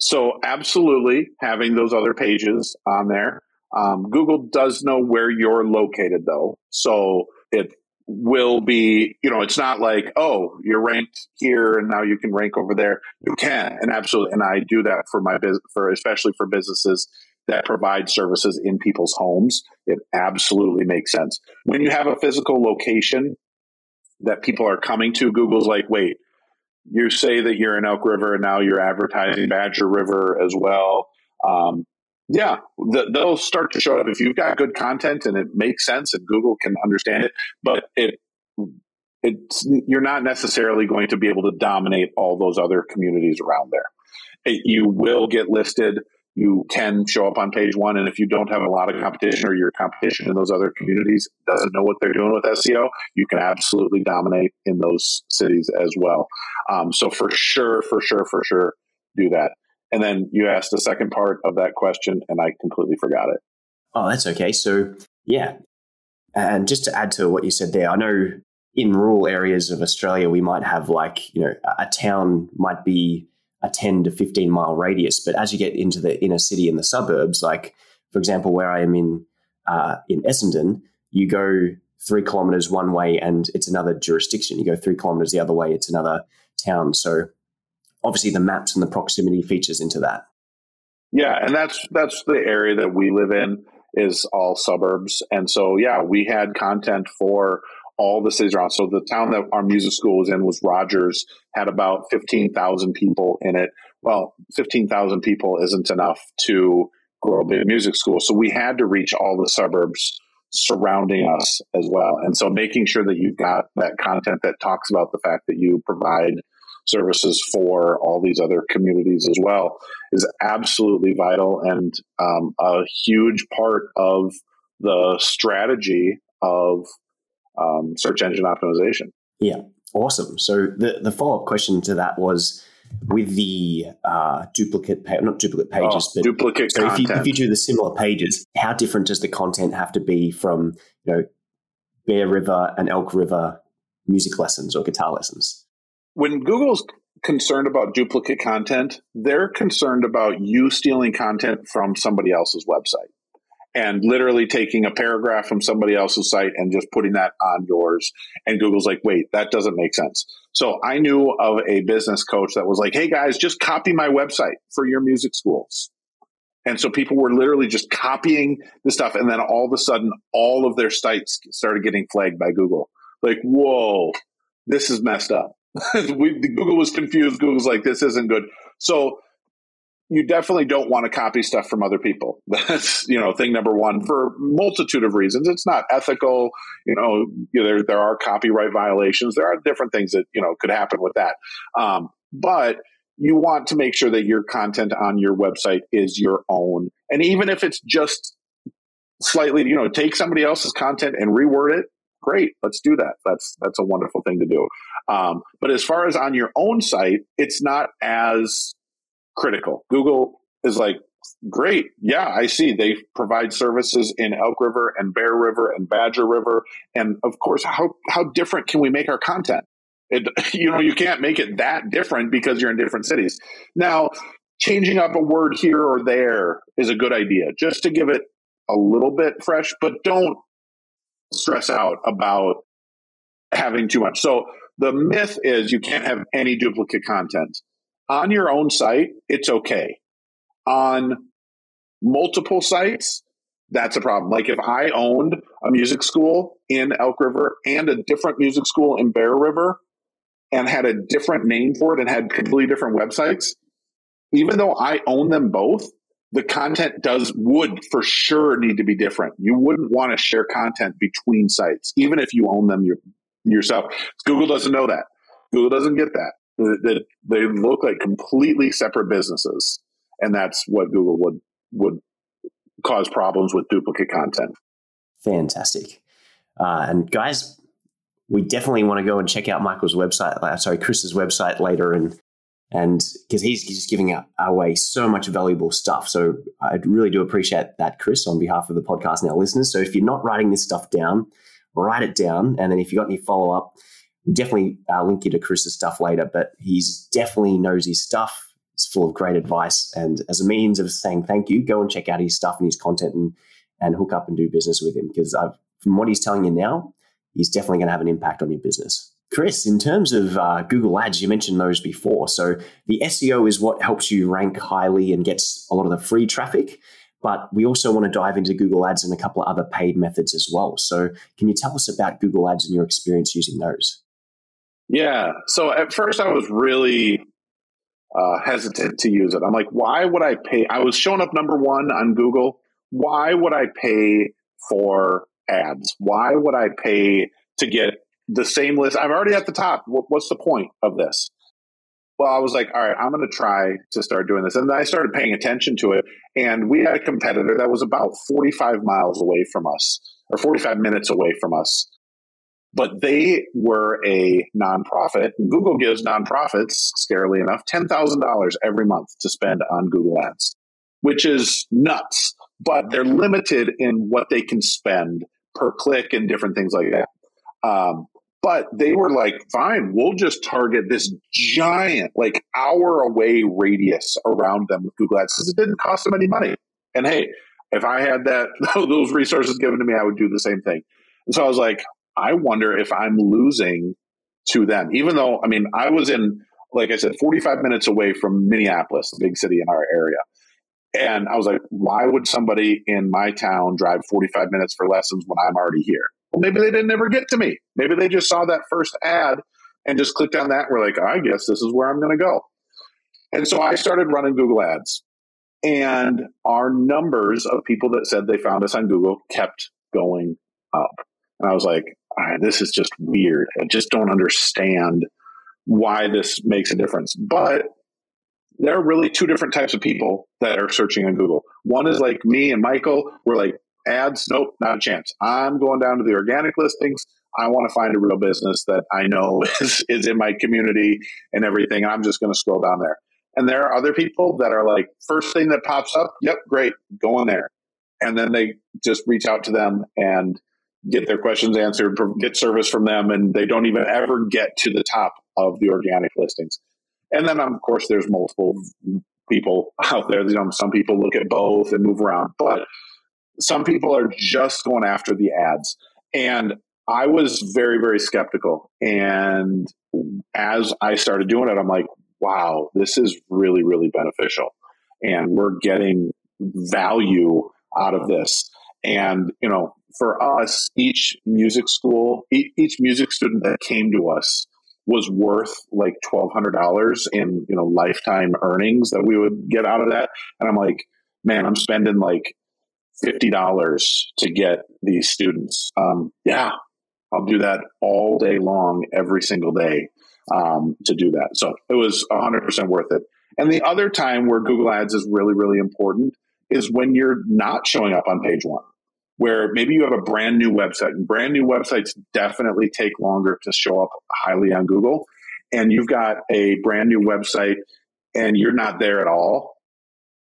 So absolutely having those other pages on there. Um, Google does know where you're located, though. So it will be, you know, it's not like, oh, you're ranked here and now you can rank over there. You can. And absolutely. And I do that for my business, for, especially for businesses that provide services in people's homes. It absolutely makes sense. When you have a physical location that people are coming to, Google's like, wait, you say that you're in Elk River and now you're advertising Badger River as well. Um, Yeah, they'll start to show up if you've got good content and it makes sense and Google can understand it. But it, it's, you're not necessarily going to be able to dominate all those other communities around there. It, you will get listed. You can show up on page one. And if you don't have a lot of competition, or your competition in those other communities doesn't know what they're doing with S E O, you can absolutely dominate in those cities as well. Um, so for sure, for sure, for sure, do that. And then you asked the second part of that question, and I completely forgot it. Oh, that's okay. So, yeah. And just to add to what you said there, I know in rural areas of Australia, we might have like, you know, a town might be a ten to fifteen mile radius. But as you get into the inner city and the suburbs, like, for example, where I am in uh, in Essendon, you go three kilometers one way and it's another jurisdiction. You go three kilometers the other way, it's another town. So obviously, the maps and the proximity features into that. Yeah, and that's that's the area that we live in is all suburbs. And so, yeah, we had content for all the cities around. So the town that our music school was in was Rogers, had about fifteen thousand people in it. Well, fifteen thousand people isn't enough to grow a big music school. So we had to reach all the suburbs surrounding us as well. And so making sure that you've got that content that talks about the fact that you provide services for all these other communities as well is absolutely vital, and um, a huge part of the strategy of um, search engine optimization. Yeah, awesome. So the, the follow-up question to that was with the uh, duplicate, pa- not duplicate pages, oh, but duplicate so content. If you, if you do the similar pages, how different does the content have to be from, you know, Bear River and Elk River music lessons or guitar lessons? When Google's concerned about duplicate content, they're concerned about you stealing content from somebody else's website and literally taking a paragraph from somebody else's site and just putting that on yours. And Google's like, wait, that doesn't make sense. So I knew of a business coach that was like, hey, guys, just copy my website for your music schools. And so people were literally just copying the stuff. And then all of a sudden, all of their sites started getting flagged by Google. Like, whoa, this is messed up. we, Google was confused. Google's like, this isn't good. So you definitely don't want to copy stuff from other people. That's, you know, thing number one, for a multitude of reasons. It's not ethical. You know, there, there are copyright violations. There are different things that, you know, could happen with that. Um, but you want to make sure that your content on your website is your own. And even if it's just slightly, you know, take somebody else's content and reword it. Great, let's do that. That's that's a wonderful thing to do. Um, but as far as on your own site, it's not as critical. Google is like, great, yeah, I see. They provide services in Elk River and Bear River and Badger River. And of course, how how different can we make our content? It, you know, you can't make it that different because you're in different cities. Now, changing up a word here or there is a good idea just to give it a little bit fresh, but don't stress out about having too much. So the myth is you can't have any duplicate content. On your own site, it's okay. On multiple sites, that's a problem. Like if I owned a music school in Elk River and a different music school in Bear River and had a different name for it and had completely different websites, even though I own them both, the content does would for sure need to be different. You wouldn't want to share content between sites, even if you own them your, yourself. Google doesn't know that. Google doesn't get that. They, they look like completely separate businesses, and that's what Google would would cause problems with duplicate content. Fantastic. Uh, and guys, we definitely want to go and check out Michael's website, uh, sorry, Chris's website later, and and because he's just giving our, our way so much valuable stuff. So I really do appreciate that, Chris, on behalf of the podcast and our listeners. So if you're not writing this stuff down, write it down. And then if you've got any follow-up, we'll definitely uh, link you to Chris's stuff later. But he's definitely knows his stuff. It's full of great advice, and as a means of saying thank you, go and check out his stuff and his content and, and hook up and do business with him, because I've, from what he's telling you now, he's definitely going to have an impact on your business. Chris, in terms of uh, Google Ads, you mentioned those before. So the S E O is what helps you rank highly and gets a lot of the free traffic, but we also want to dive into Google Ads and a couple of other paid methods as well. So can you tell us about Google Ads and your experience using those? Yeah. So at first I was really... Uh, hesitant to use it. I'm like, why would I pay? I was showing up number one on Google. Why would I pay for ads? Why would I pay to get the same list? I'm already at the top. What's the point of this? Well, I was like, all right, I'm going to try to start doing this. And then I started paying attention to it. And we had a competitor that was about forty-five miles away from us, or forty-five minutes away from us. But they were a nonprofit. Google gives nonprofits, scarily enough, ten thousand dollars every month to spend on Google Ads, which is nuts. But they're limited in what they can spend per click and different things like that. Um, but they were like, fine, we'll just target this giant, like, hour away radius around them with Google Ads because it didn't cost them any money. And hey, if I had that those resources given to me, I would do the same thing. And so I was like, I wonder if I'm losing to them, even though, I mean, I was in, like I said, forty-five minutes away from Minneapolis, the big city in our area. And I was like, why would somebody in my town drive forty-five minutes for lessons when I'm already here? Well, maybe they didn't ever get to me. Maybe they just saw that first ad and just clicked on that. We're like, I guess this is where I'm going to go. And so I started running Google Ads, and our numbers of people that said they found us on Google kept going up. And I was like, right, this is just weird. I just don't understand why this makes a difference. But there are really two different types of people that are searching on Google. One is like me and Michael. We're like, ads, nope, not a chance. I'm going down to the organic listings. I want to find a real business that I know is, is in my community and everything. I'm just going to scroll down there. And there are other people that are like, first thing that pops up, yep, great, go in there. And then they just reach out to them and get their questions answered, get service from them, and they don't even ever get to the top of the organic listings. And then, of course, there's multiple people out there. You know, some people look at both and move around, but some people are just going after the ads. And I was very, very skeptical. And as I started doing it, I'm like, wow, this is really, really beneficial. And we're getting value out of this. And, you know, for us, each music school, each music student that came to us was worth like twelve hundred dollars in, you know, lifetime earnings that we would get out of that. And I'm like, man, I'm spending like fifty dollars to get these students. Um, yeah, I'll do that all day long, every single day um, to do that. So it was one hundred percent worth it. And the other time where Google Ads is really, really important is when you're not showing up on page one, where maybe you have a brand new website, and brand new websites definitely take longer to show up highly on Google, and you've got a brand new website and you're not there at all,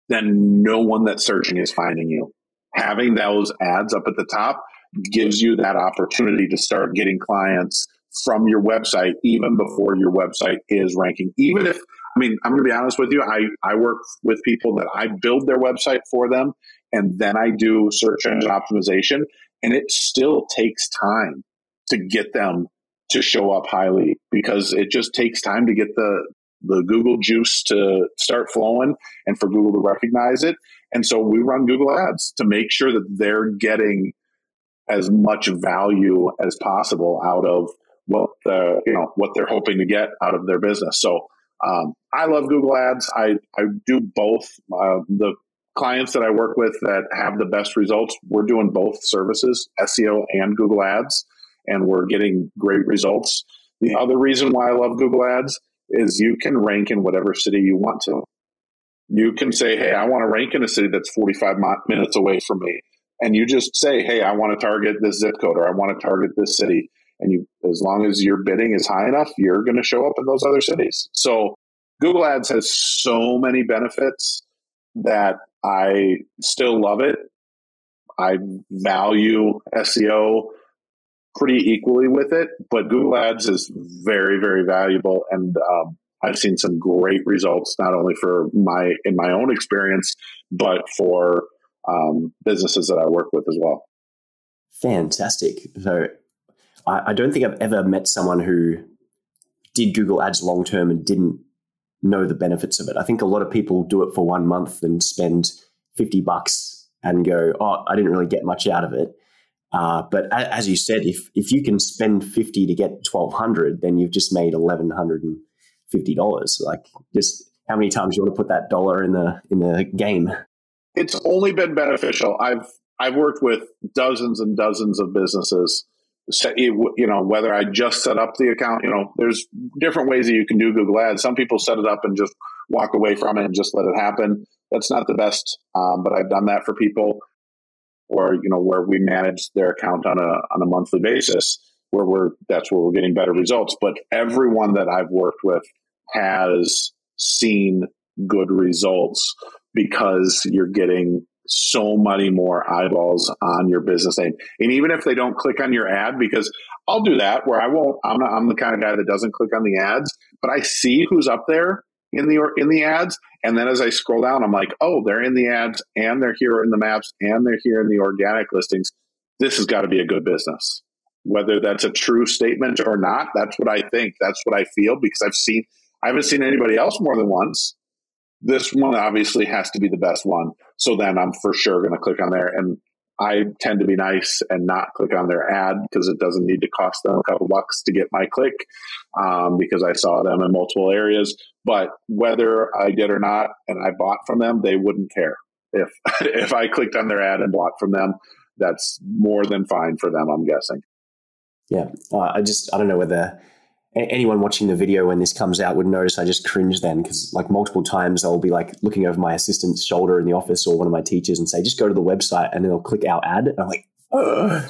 then no one that's searching is finding you. Having those ads up at the top gives you that opportunity to start getting clients, from your website even before your website is ranking. Even if, I mean, I'm going to be honest with you, I, I work with people that I build their website for them, and then I do search engine optimization, and it still takes time to get them to show up highly, because it just takes time to get the the Google juice to start flowing and for Google to recognize it. And so we run Google Ads to make sure that they're getting as much value as possible out of what the, you know, what they're hoping to get out of their business. So um, I love Google Ads. I, I do both. Uh, the clients that I work with that have the best results, we're doing both services, S E O and Google Ads, and we're getting great results. The other reason why I love Google Ads is you can rank in whatever city you want to. You can say, hey, I want to rank in a city that's forty-five minutes away from me. And you just say, hey, I want to target this zip code, or I want to target this city. And you, as long as your bidding is high enough, you're going to show up in those other cities. So Google Ads has so many benefits that I still love it. I value S E O pretty equally with it, but Google Ads is very, very valuable. And um, I've seen some great results, not only for my in my own experience, but for um, businesses that I work with as well. Fantastic. So I, I don't think I've ever met someone who did Google Ads long-term and didn't know the benefits of it. I think a lot of people do it for one month and spend fifty bucks and go, oh, I didn't really get much out of it. Uh, but as you said, if, if you can spend fifty to get twelve hundred, then you've just made eleven hundred fifty dollars. Like, just how many times you want to put that dollar in the, in the game? It's only been beneficial. I've, I've worked with dozens and dozens of businesses, so it, you know, whether I just set up the account, you know, there's different ways that you can do Google Ads. Some people set it up and just walk away from it and just let it happen. That's not the best. Um, but I've done that for people. Or, you know, where we manage their account on a on a monthly basis, where we're that's where we're getting better results. But everyone that I've worked with has seen good results because you're getting so many more eyeballs on your business name. And even if they don't click on your ad, because I'll do that, where I won't. I'm not, I'm the kind of guy that doesn't click on the ads, but I see who's up there in the in the ads. And then as I scroll down, I'm like, oh, they're in the ads, and they're here in the maps, and they're here in the organic listings. This has got to be a good business. Whether that's a true statement or not, that's what I think. That's what I feel, because I've seen, I haven't seen anybody else more than once. This one obviously has to be the best one. So then I'm for sure going to click on there. And I tend to be nice and not click on their ad because it doesn't need to cost them a couple bucks to get my click, um, because I saw them in multiple areas. But whether I did or not, and I bought from them, they wouldn't care. If if I clicked on their ad and bought from them, that's more than fine for them, I'm guessing. Yeah. Uh, I just, I don't know whether anyone watching the video when this comes out would notice I just cringe then, because like multiple times I'll be like looking over my assistant's shoulder in the office or one of my teachers and say, just go to the website, and then they'll click our ad. And I'm like, oh,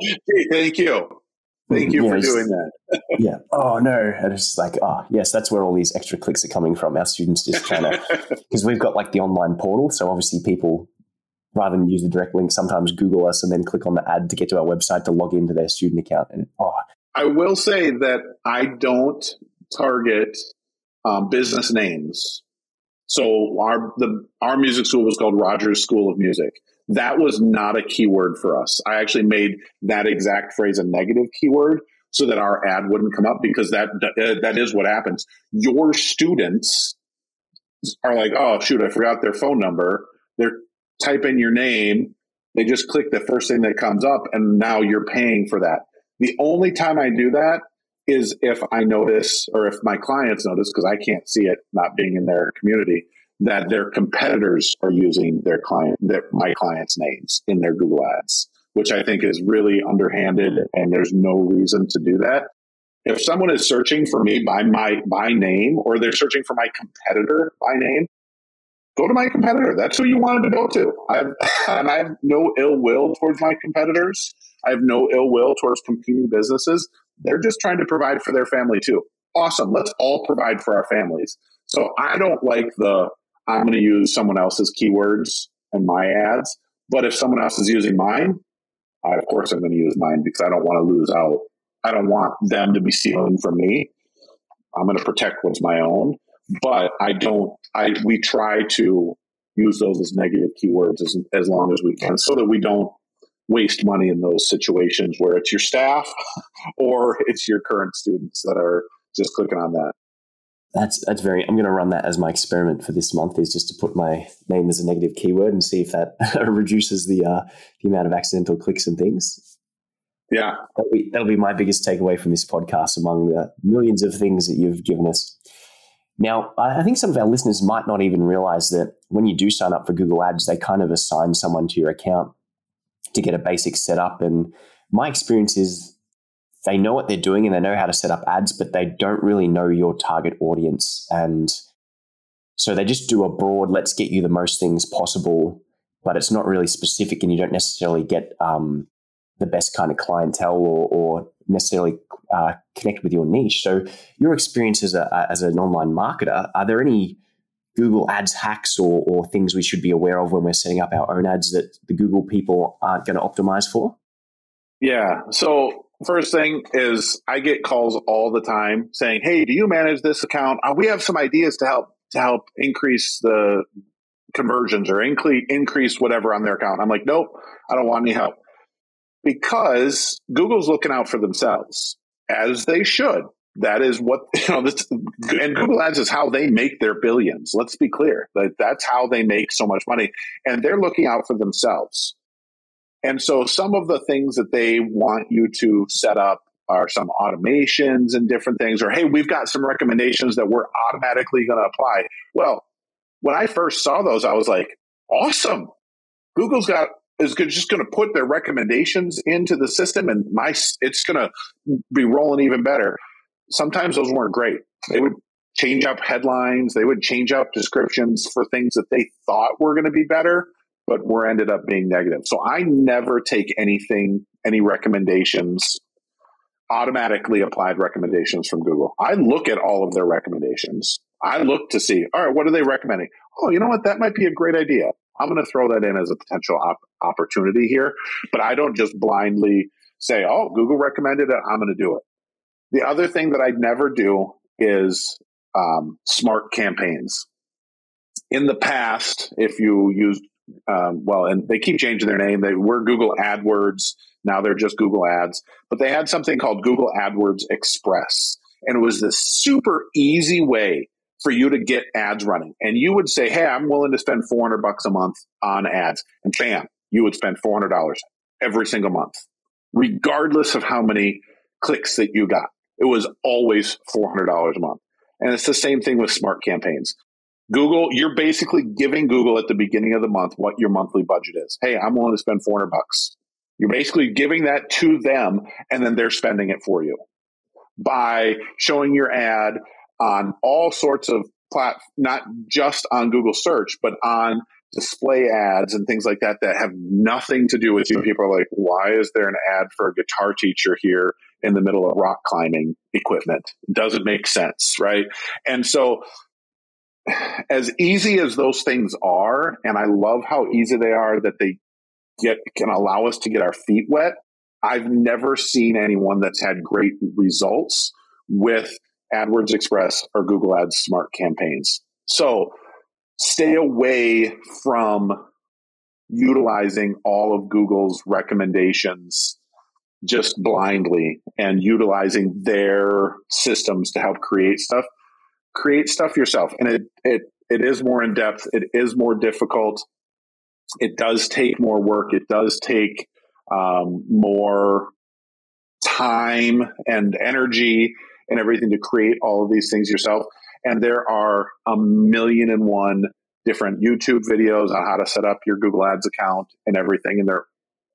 hey, thank you. Thank you yeah, for just, doing that. yeah. Oh, no. And it's just like, oh, yes, that's where all these extra clicks are coming from. Our students just trying to, because we've got like the online portal. So obviously people, rather than use the direct link, sometimes Google us and then click on the ad to get to our website to log into their student account. And oh, I will say that I don't target um, business names. So our the our music school was called Rogers School of Music. That was not a keyword for us. I actually made that exact phrase a negative keyword so that our ad wouldn't come up, because that uh, that is what happens. Your students are like, oh shoot, I forgot their phone number. They're type in your name, they just click the first thing that comes up, and now you're paying for that. The only time I do that is if I notice, or if my clients notice, because I can't see it not being in their community, that their competitors are using their client, their, my clients' names in their Google Ads, which I think is really underhanded, and there's no reason to do that. If someone is searching for me by my by name, or they're searching for my competitor by name, go to my competitor. That's who you wanted to go to. I've, and I have no ill will towards my competitors. I have no ill will towards competing businesses. They're just trying to provide for their family too. Awesome. Let's all provide for our families. So I don't like the, I'm going to use someone else's keywords in my ads, but if someone else is using mine, I, of course, I'm going to use mine because I don't want to lose out. I don't want them to be stealing from me. I'm going to protect what's my own. But I don't, I, we try to use those as negative keywords as, as long as we can so that we don't waste money in those situations where it's your staff or it's your current students that are just clicking on that. That's, that's very, I'm going to run that as my experiment for this month, is just to put my name as a negative keyword and see if that reduces the, uh, the amount of accidental clicks and things. Yeah. That'll be, that'll be my biggest takeaway from this podcast among the millions of things that you've given us. Now, I think some of our listeners might not even realize that when you do sign up for Google Ads, they kind of assign someone to your account to get a basic setup. And my experience is they know what they're doing and they know how to set up ads, but they don't really know your target audience. And so they just do a broad, let's get you the most things possible, but it's not really specific and you don't necessarily get um, the best kind of clientele or, or necessarily uh, connect with your niche. So your experience as, a, as an online marketer, are there any Google Ads hacks or, or things we should be aware of when we're setting up our own ads that the Google people aren't going to optimize for? Yeah. So first thing is I get calls all the time saying, hey, do you manage this account? We have some ideas to help to help increase the conversions or incre- increase whatever on their account. I'm like, nope, I don't want any help. Because Google's looking out for themselves, as they should. That is what, you know, this, and Google Ads is how they make their billions. Let's be clear. That that's how they make so much money. And they're looking out for themselves. And so some of the things that they want you to set up are some automations and different things, or, hey, we've got some recommendations that we're automatically going to apply. Well, when I first saw those, I was like, awesome. Google's got is just going to put their recommendations into the system, and my it's going to be rolling even better. Sometimes those weren't great. They would change up headlines. They would change up descriptions for things that they thought were going to be better, but were ended up being negative. So I never take anything, any recommendations, automatically applied recommendations from Google. I look at all of their recommendations. I look to see, all right, what are they recommending? Oh, you know what? That might be a great idea. I'm going to throw that in as a potential op- opportunity here, but I don't just blindly say, oh, Google recommended it, I'm going to do it. The other thing that I'd never do is um, smart campaigns. In the past, if you used, um, well, and they keep changing their name. They were Google AdWords. Now they're just Google Ads. But they had something called Google AdWords Express. And it was this super easy way for you to get ads running. And you would say, hey, I'm willing to spend four hundred bucks a month on ads. And bam, you would spend four hundred dollars every single month, regardless of how many clicks that you got. It was always four hundred dollars a month. And it's the same thing with smart campaigns. Google, you're basically giving Google at the beginning of the month what your monthly budget is. Hey, I'm willing to spend four hundred bucks. You're basically giving that to them, and then they're spending it for you by showing your ad on all sorts of plat, not just on Google search, but on display ads and things like that that have nothing to do with you. People are like, why is there an ad for a guitar teacher here in the middle of rock climbing equipment? It doesn't make sense, right? And so as easy as those things are, and I love how easy they are, that they get can allow us to get our feet wet, I've never seen anyone that's had great results with AdWords Express or Google Ads smart campaigns. So stay away from utilizing all of Google's recommendations just blindly and utilizing their systems to help create stuff. Create stuff yourself. And it it it is more in depth. It is more difficult. It does take more work. It does take um, more time and energy and everything to create all of these things yourself. And there are a million and one different YouTube videos on how to set up your Google Ads account and everything. And they're,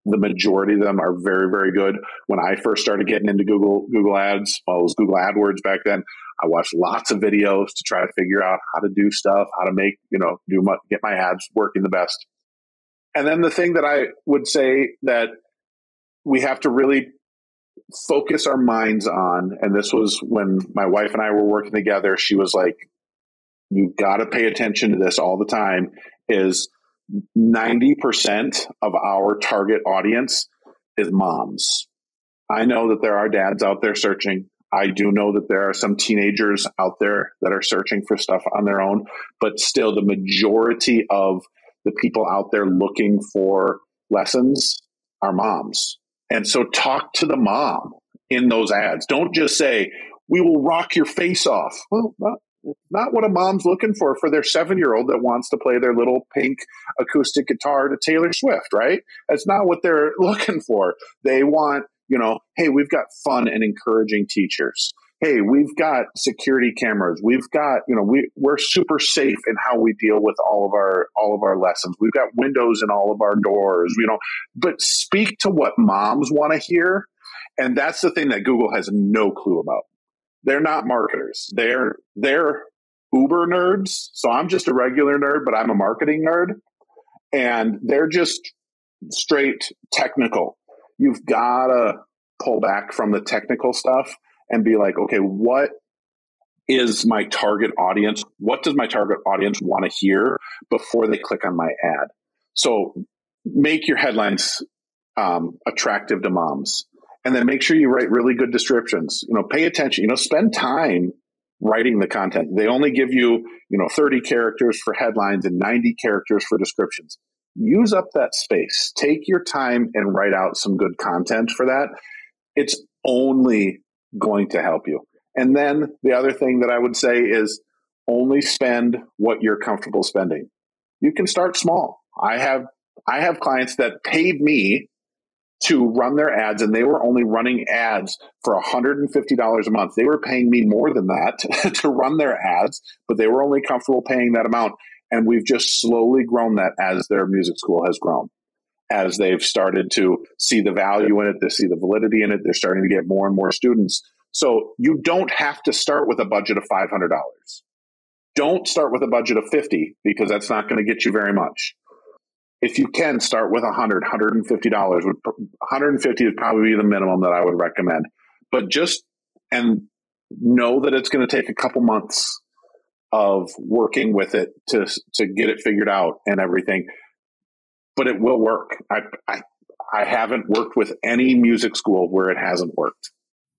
the majority of them are very, very good. When I first started getting into Google Google Ads, well, it was Google AdWords back then, I watched lots of videos to try to figure out how to do stuff, how to make, you know, do my, get my ads working the best. And then the thing that I would say that we have to really focus our minds on, and this was when my wife and I were working together, she was like, you got to pay attention to this all the time, is ninety percent of our target audience is moms. I know that there are dads out there searching. I do know that there are some teenagers out there that are searching for stuff on their own, but still the majority of the people out there looking for lessons are moms. And so talk to the mom in those ads. Don't just say, we will rock your face off. Well, not, not what a mom's looking for, for their seven-year-old that wants to play their little pink acoustic guitar to Taylor Swift, right? That's not what they're looking for. They want, you know, hey, we've got fun and encouraging teachers. Hey, we've got security cameras. We've got, you know, we, we're super safe in how we deal with all of our all of our lessons. We've got windows in all of our doors, you know. But speak to what moms want to hear. And that's the thing that Google has no clue about. They're not marketers. They're they're uber nerds. So I'm just a regular nerd, but I'm a marketing nerd. And they're just straight technical. You've got to pull back from the technical stuff and be like, okay, what is my target audience? What does my target audience want to hear before they click on my ad? So make your headlines um, attractive to moms, and then make sure you write really good descriptions. You know, pay attention, you know, spend time writing the content. They only give you, you know, thirty characters for headlines and ninety characters for descriptions. Use up that space. Take your time and write out some good content for that. It's only going to help you. And then the other thing that I would say is only spend what you're comfortable spending. You can start small. I have I have clients that paid me to run their ads, and they were only running ads for one hundred fifty dollars a month. They were paying me more than that to run their ads, but they were only comfortable paying that amount. And we've just slowly grown that as their music school has grown. As they've started to see the value in it, they see the validity in it, they're starting to get more and more students. So you don't have to start with a budget of five hundred dollars. Don't start with a budget of fifty dollars, because that's not going to get you very much. If you can, start with one hundred dollars, one hundred fifty dollars. one hundred fifty dollars would probably be the minimum that I would recommend. But just, and know that it's going to take a couple months of working with it to to get it figured out and everything. But it will work. I, I I haven't worked with any music school where it hasn't worked.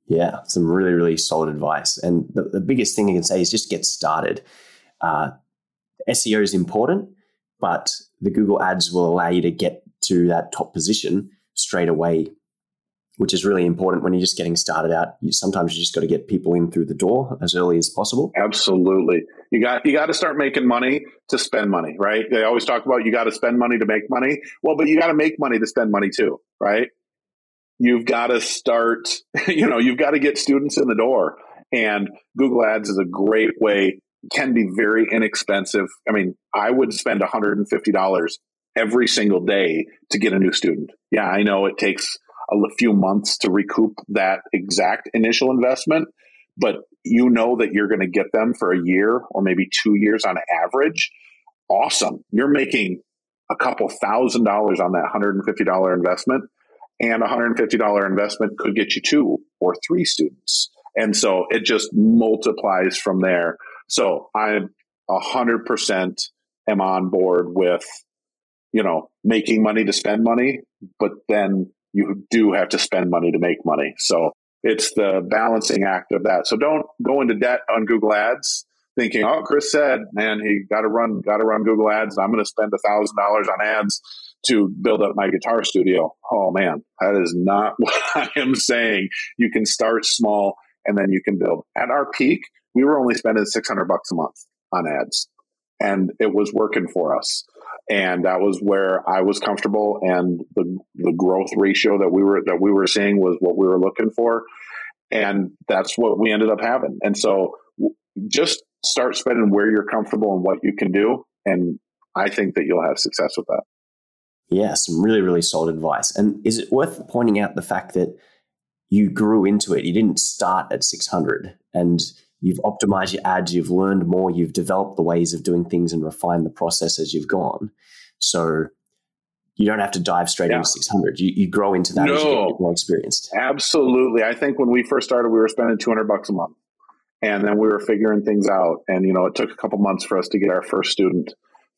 Yeah, some really, really solid advice. And the, the biggest thing I can say is just get started. Uh, S E O is important, but the Google Ads will allow you to get to that top position straight away, which is really important when you're just getting started out. You, sometimes you just got to get people in through the door as early as possible. Absolutely. You got you got to start making money to spend money, right? They always talk about you got to spend money to make money. Well, but you got to make money to spend money too, right? You've got to start, you know, you've got to get students in the door. And Google Ads is a great way, can be very inexpensive. I mean, I would spend one hundred fifty dollars every single day to get a new student. Yeah, I know it takes a few months to recoup that exact initial investment, but you know that you're going to get them for a year or maybe two years on average. Awesome. You're making a couple thousand dollars on that one hundred fifty dollars investment, and a one hundred fifty dollars investment could get you two or three students. And so it just multiplies from there. So I one hundred percent am on board with, you know, making money to spend money, but then you do have to spend money to make money. So it's the balancing act of that. So don't go into debt on Google Ads thinking, oh, Chris said, man, he got to run, got to run Google Ads. I'm going to spend one thousand dollars on ads to build up my guitar studio. Oh, man, that is not what I am saying. You can start small and then you can build. At our peak, we were only spending six hundred bucks a month on ads, and it was working for us. And that was where I was comfortable, and the the growth ratio that we were that we were seeing was what we were looking for, and that's what we ended up having. And so, just start spending where you're comfortable and what you can do, and I think that you'll have success with that. Yeah, some really really solid advice. And is it worth pointing out the fact that you grew into it? You didn't start at six hundred, and you've optimized your ads, you've learned more, you've developed the ways of doing things and refined the process as you've gone. So you don't have to dive straight yeah. into six hundred. You, you grow into that no, as you get more experienced. Absolutely. I think when we first started, we were spending two hundred bucks a month, and then we were figuring things out. And, you know, it took a couple months for us to get our first student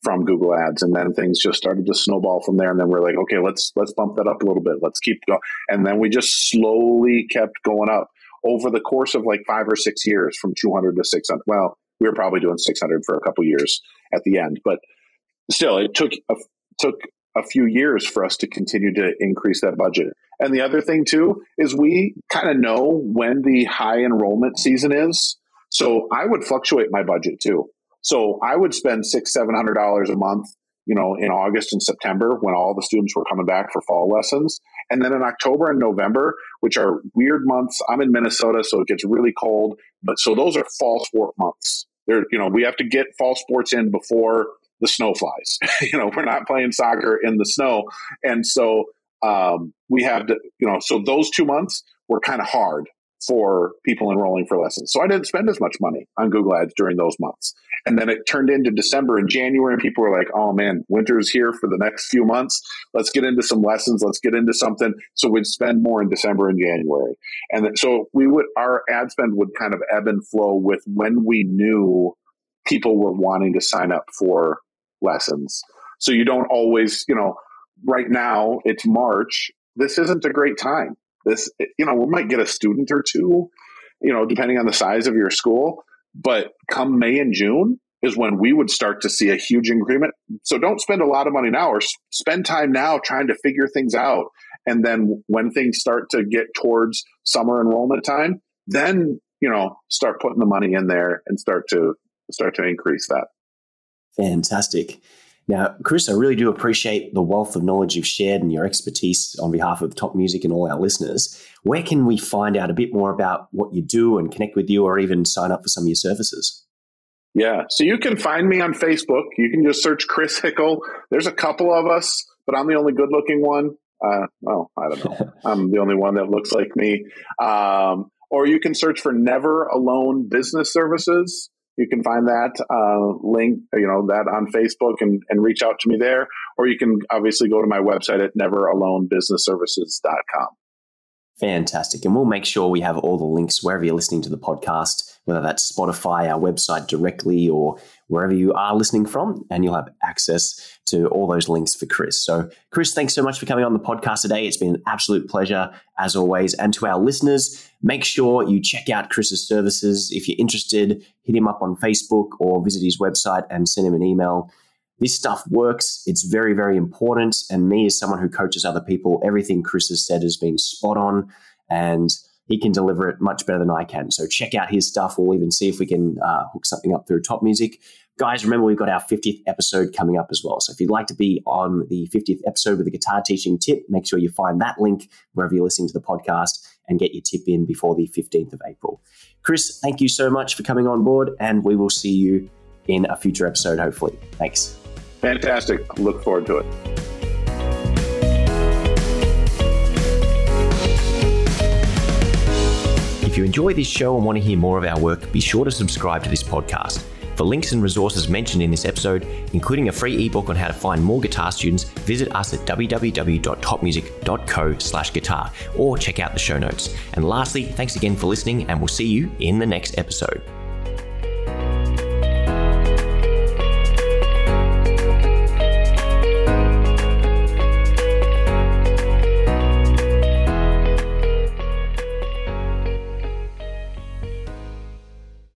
from Google Ads. And then things just started to snowball from there. And then we're like, okay, let's, let's bump that up a little bit. Let's keep going. And then we just slowly kept going up over the course of like five or six years from two hundred to six hundred. Well, we were probably doing six hundred for a couple of years at the end, but still it took a, took a few years for us to continue to increase that budget. And the other thing too, is we kind of know when the high enrollment season is. So I would fluctuate my budget too. So I would spend six, seven hundred dollars a month, you know, in August and September when all the students were coming back for fall lessons. And then in October and November, which are weird months, I'm in Minnesota, so it gets really cold. But so those are fall sport months. They're, you know, we have to get fall sports in before the snow flies. You know, we're not playing soccer in the snow. And so um, we have to, you know, so those two months were kind of hard for people enrolling for lessons. So I didn't spend as much money on Google Ads during those months. And then it turned into December and January, and people were like, oh man, winter's here for the next few months. Let's get into some lessons. Let's get into something. So we'd spend more in December and January. And then, so we would, our ad spend would kind of ebb and flow with when we knew people were wanting to sign up for lessons. So you don't always, you know, right now it's March. This isn't a great time. This, you know, we might get a student or two, you know, depending on the size of your school. But come May and June is when we would start to see a huge increment. So don't spend a lot of money now, or spend time now trying to figure things out. And then when things start to get towards summer enrollment time, then, you know, start putting the money in there and start to start to increase that. Fantastic. Now, Chris, I really do appreciate the wealth of knowledge you've shared and your expertise on behalf of Top Music and all our listeners. Where can we find out a bit more about what you do and connect with you, or even sign up for some of your services? Yeah, so you can find me on Facebook. You can just search Chris Hickle. There's a couple of us, but I'm the only good-looking one. Uh, well, I don't know. I'm the only one that looks like me. Um, or you can search for Never Alone Business Services. You can find that uh, link, you know, that on Facebook and, and reach out to me there. Or you can obviously go to my website at Never Alone Business Services dot com. Fantastic. And we'll make sure we have all the links wherever you're listening to the podcast, whether that's Spotify, our website directly, or wherever you are listening from, and you'll have access to all those links for Chris. So Chris, thanks so much for coming on the podcast today. It's been an absolute pleasure as always. And to our listeners, make sure you check out Chris's services. If you're interested, hit him up on Facebook or visit his website and send him an email. This stuff works. It's very, very important. And me, as someone who coaches other people, everything Chris has said has been spot on, and he can deliver it much better than I can. So check out his stuff. We'll even see if we can uh, hook something up through Top Music. Guys, remember, we've got our fiftieth episode coming up as well. So if you'd like to be on the fiftieth episode with a guitar teaching tip, make sure you find that link wherever you're listening to the podcast and get your tip in before the fifteenth of April. Chris, thank you so much for coming on board, and we will see you in a future episode, hopefully. Thanks. Fantastic. Look forward to it. If you enjoy this show and want to hear more of our work, be sure to subscribe to this podcast. For links and resources mentioned in this episode, including a free ebook on how to find more guitar students, visit us at w w w dot top music dot co slash guitar, or check out the show notes. And lastly, thanks again for listening, and we'll see you in the next episode.